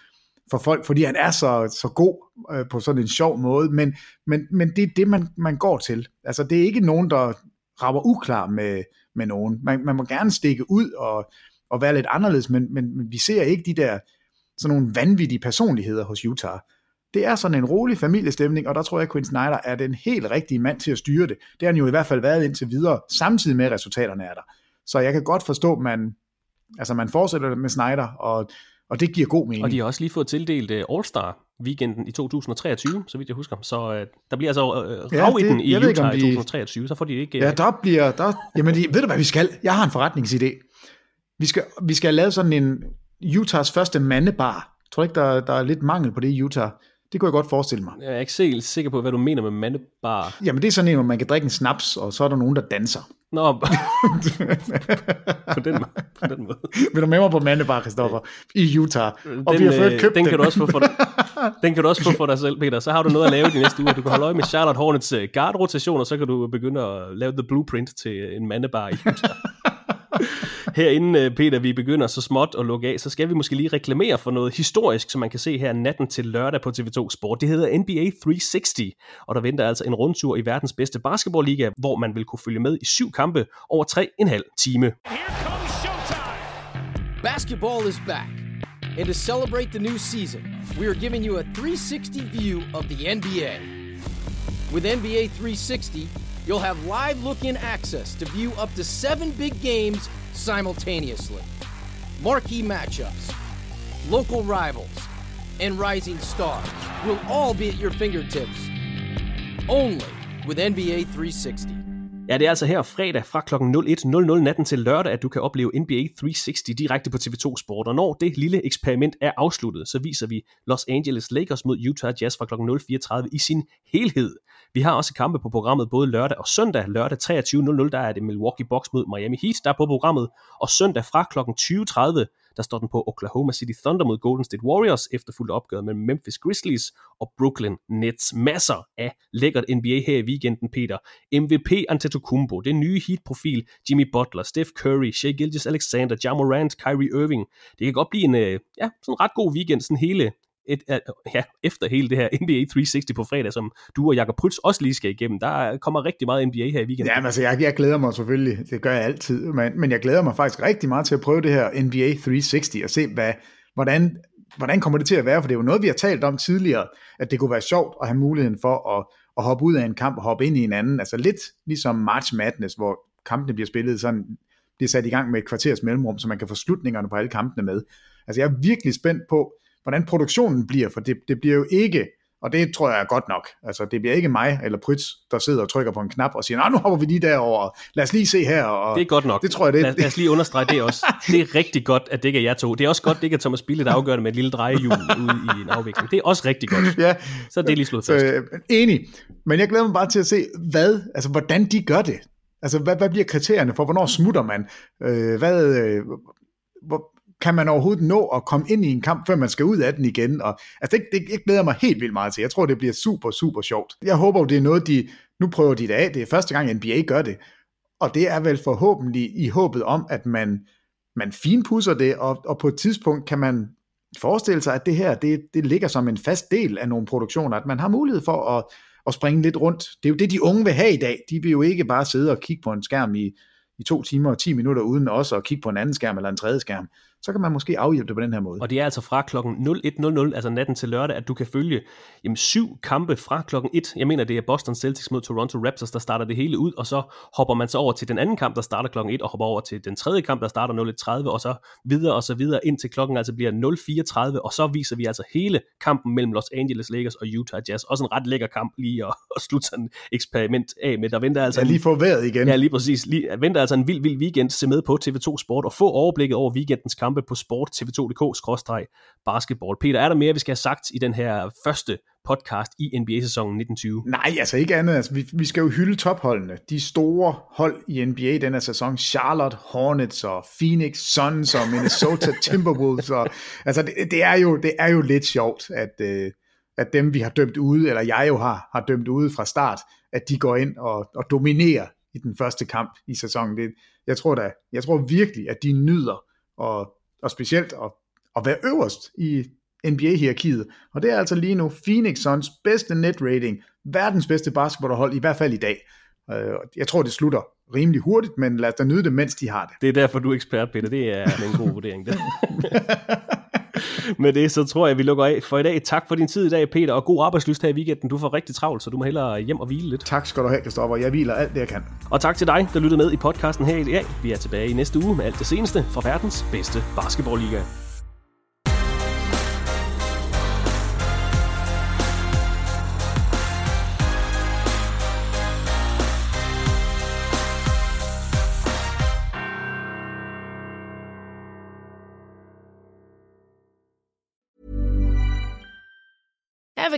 for folk, fordi han er så, så god øh, på sådan en sjov måde. Men, men, men det er det, man, man går til. Altså det er ikke nogen, der rager uklar med, med nogen. Man, man må gerne stikke ud og, og være lidt anderledes, men, men, men vi ser ikke de der sådan nogle vanvittige personligheder hos Utah. Det er sådan en rolig familiestemning, og der tror jeg, at Quinn Snyder er den helt rigtige mand til at styre det. Det har han jo i hvert fald været indtil videre, samtidig med, at resultaterne er der. Så jeg kan godt forstå, at man, altså man fortsætter med Snyder, og, og det giver god mening. Og de har også lige fået tildelt uh, All-Star-weekenden i to tusind treogtyve, så vidt jeg husker. Så uh, der bliver altså uh, rav i den i Utah ikke, de... i to tusind treogtyve, så får de ikke... Uh... Ja, der bliver... Der... Jamen, de... ved du hvad vi skal? Jeg har en forretningsidé. Vi skal, vi skal lave sådan en Utahs første mandebar. Jeg tror ikke, der, der er lidt mangel på det i Utah. Det kunne jeg godt forestille mig. Jeg er ikke helt sikker på, hvad du mener med mandebar. Jamen, det er sådan en, hvor man kan drikke en snaps, og så er der nogen, der danser. Nå, på, den, på den måde. Vil du med mig på mandebar, Christoffer, i Utah? Og den, vi har fået købt den. Den kan du også få for dig, den kan du også få for dig selv, Peter. Så har du noget at lave de næste uger. Du kan holde øje med Charlotte Hornets guard-rotation, og så kan du begynde at lave the blueprint til en mandebar i Utah. Herinde, Peter, vi begynder så småt at lukke af, så skal vi måske lige reklamere for noget historisk, som man kan se her natten til lørdag på T V to Sport. Det hedder N B A tre hundrede og tres, og der venter altså en rundtur i verdens bedste basketballliga, hvor man vil kunne følge med i syv kampe over tre og en halv time. Basketball is back, and to celebrate the new season, we are giving you a three sixty view of the N B A. With N B A three sixty, you'll have live look-in access to view up to seven big games simultaneously. Marquee matchups, local rivals, and rising stars will all be at your fingertips. Only with N B A three sixty. Ja, det er altså her fredag fra klokken nul et nul nul natten til lørdag, at du kan opleve N B A tre hundrede og tres direkte på T V to Sport. Og når det lille eksperiment er afsluttet, så viser vi Los Angeles Lakers mod Utah Jazz fra klokken nul fireogtredive i sin helhed. Vi har også kampe på programmet både lørdag og søndag. Lørdag treogtyve nul nul, der er det Milwaukee Bucks mod Miami Heat, der er på programmet. Og søndag fra klokken tyve tredive, der står den på Oklahoma City Thunder mod Golden State Warriors, efterfulgt opgøret mellem Memphis Grizzlies og Brooklyn Nets. Masser af lækkert N B A her i weekenden, Peter. M V P Antetokounmpo, det nye Heat-profil, Jimmy Butler, Steph Curry, Shai Gilgeous-Alexander, Ja Morant, Kyrie Irving. Det kan godt blive en ja, sådan ret god weekend, sådan hele... Et, ja, efter hele det her N B A tre hundrede og tres på fredag, som du og Jakob Prytz også lige skal igennem, der kommer rigtig meget N B A her i weekenden. Jamen altså, jeg, jeg glæder mig selvfølgelig, det gør jeg altid, men, men jeg glæder mig faktisk rigtig meget til at prøve det her N B A tre hundrede og tres og se, hvad, hvordan, hvordan kommer det til at være, for det er jo noget, vi har talt om tidligere, at det kunne være sjovt at have muligheden for at, at hoppe ud af en kamp og hoppe ind i en anden, altså lidt ligesom March Madness, hvor kampene bliver spillet sådan, bliver sat i gang med et kvarters mellemrum, så man kan få slutningerne på alle kampene med. Altså jeg er virkelig spændt på, hvordan produktionen bliver, for det, det bliver jo ikke, og det tror jeg er godt nok, altså det bliver ikke mig eller Prytz, der sidder og trykker på en knap og siger, nej, nu hopper vi lige derover, lad os lige se her. Og det er godt nok. Det tror jeg, det, lad, lad os lige understrege det også. Det er rigtig godt, at det ikke er jer to. Det er også godt, det ikke er Thomas Bille, der afgør det med et lille drejehjul ude i en afvikling. Det er også rigtig godt. Ja. Så er det lige slået først. Øh, enig, men jeg glæder mig bare til at se, hvad, altså hvordan de gør det. Altså hvad, hvad bliver kriterierne for, hvornår smutter man? Øh, hvad... Øh, hvor, kan man overhovedet nå at komme ind i en kamp, før man skal ud af den igen? Og, altså, det, det, det glæder mig helt vildt meget til. Jeg tror, det bliver super, super sjovt. Jeg håber det er noget, de... Nu prøver de det af. Det er første gang, N B A gør det. Og det er vel forhåbentlig i håbet om, at man, man finpudser det, og, og på et tidspunkt kan man forestille sig, at det her, det, det ligger som en fast del af nogle produktioner, at man har mulighed for at, at springe lidt rundt. Det er jo det, de unge vil have i dag. De vil jo ikke bare sidde og kigge på en skærm i, i to timer og ti minutter, uden også at kigge på en anden skærm eller en tredje skærm. så kan man måske afhjælpe det på den her måde. Og det er altså fra klokken nul et nul nul, altså natten til lørdag, at du kan følge jamen, syv kampe fra klokken et. Jeg mener, det er Boston Celtics mod Toronto Raptors, der starter det hele ud, og så hopper man så over til den anden kamp, der starter klokken et, og hopper over til den tredje kamp, der starter nul et tredive, og så videre og så videre, indtil klokken altså bliver nul fire tredive, og så viser vi altså hele kampen mellem Los Angeles Lakers og Utah Jazz. Også en ret lækker kamp lige at, at slutte sådan et eksperiment af med. Der venter altså... Jeg lige får vejret igen. Ja, lige præcis. Lige, venter altså en vild, vild weekend. Se med på T V to Sport og få overblikket over weekendens kampe på sport punktum tv to punktum d k bindestreg basketball. Peter, er der mere, vi skal have sagt i den her første podcast i N B A-sæsonen nitten tyve? Nej, altså ikke andet. Altså, vi, vi skal jo hylde topholdene. De store hold i N B A den her sæson. Charlotte Hornets og Phoenix Suns og Minnesota Timberwolves. Og, altså det, det, er jo, det er jo lidt sjovt, at, øh, at dem vi har dømt ude, eller jeg jo har, har dømt ude fra start, at de går ind og, og dominerer i den første kamp i sæsonen. Det, jeg, tror da, jeg tror virkelig, at de nyder og, og specielt at, at være øverst i N B A-hierarkiet. Og det er altså lige nu Phoenix Suns bedste net rating, verdens bedste basketballhold, i hvert fald i dag. Jeg tror, det slutter rimelig hurtigt, men lad os da nyde det, mens de har det. Det er derfor, du er ekspert, Peter. Det er en god vurdering. Der. Med det, så tror jeg, vi lukker af for i dag. Tak for din tid i dag, Peter, og god arbejdslyst her i weekenden. Du får rigtig travlt, så du må hellere hjem og hvile lidt. Tak skal du have, Kristoffer. Jeg hviler alt det, jeg kan. Og tak til dig, der lyttede med i podcasten her i dag. Vi er tilbage i næste uge med alt det seneste fra verdens bedste basketballliga. Ever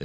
The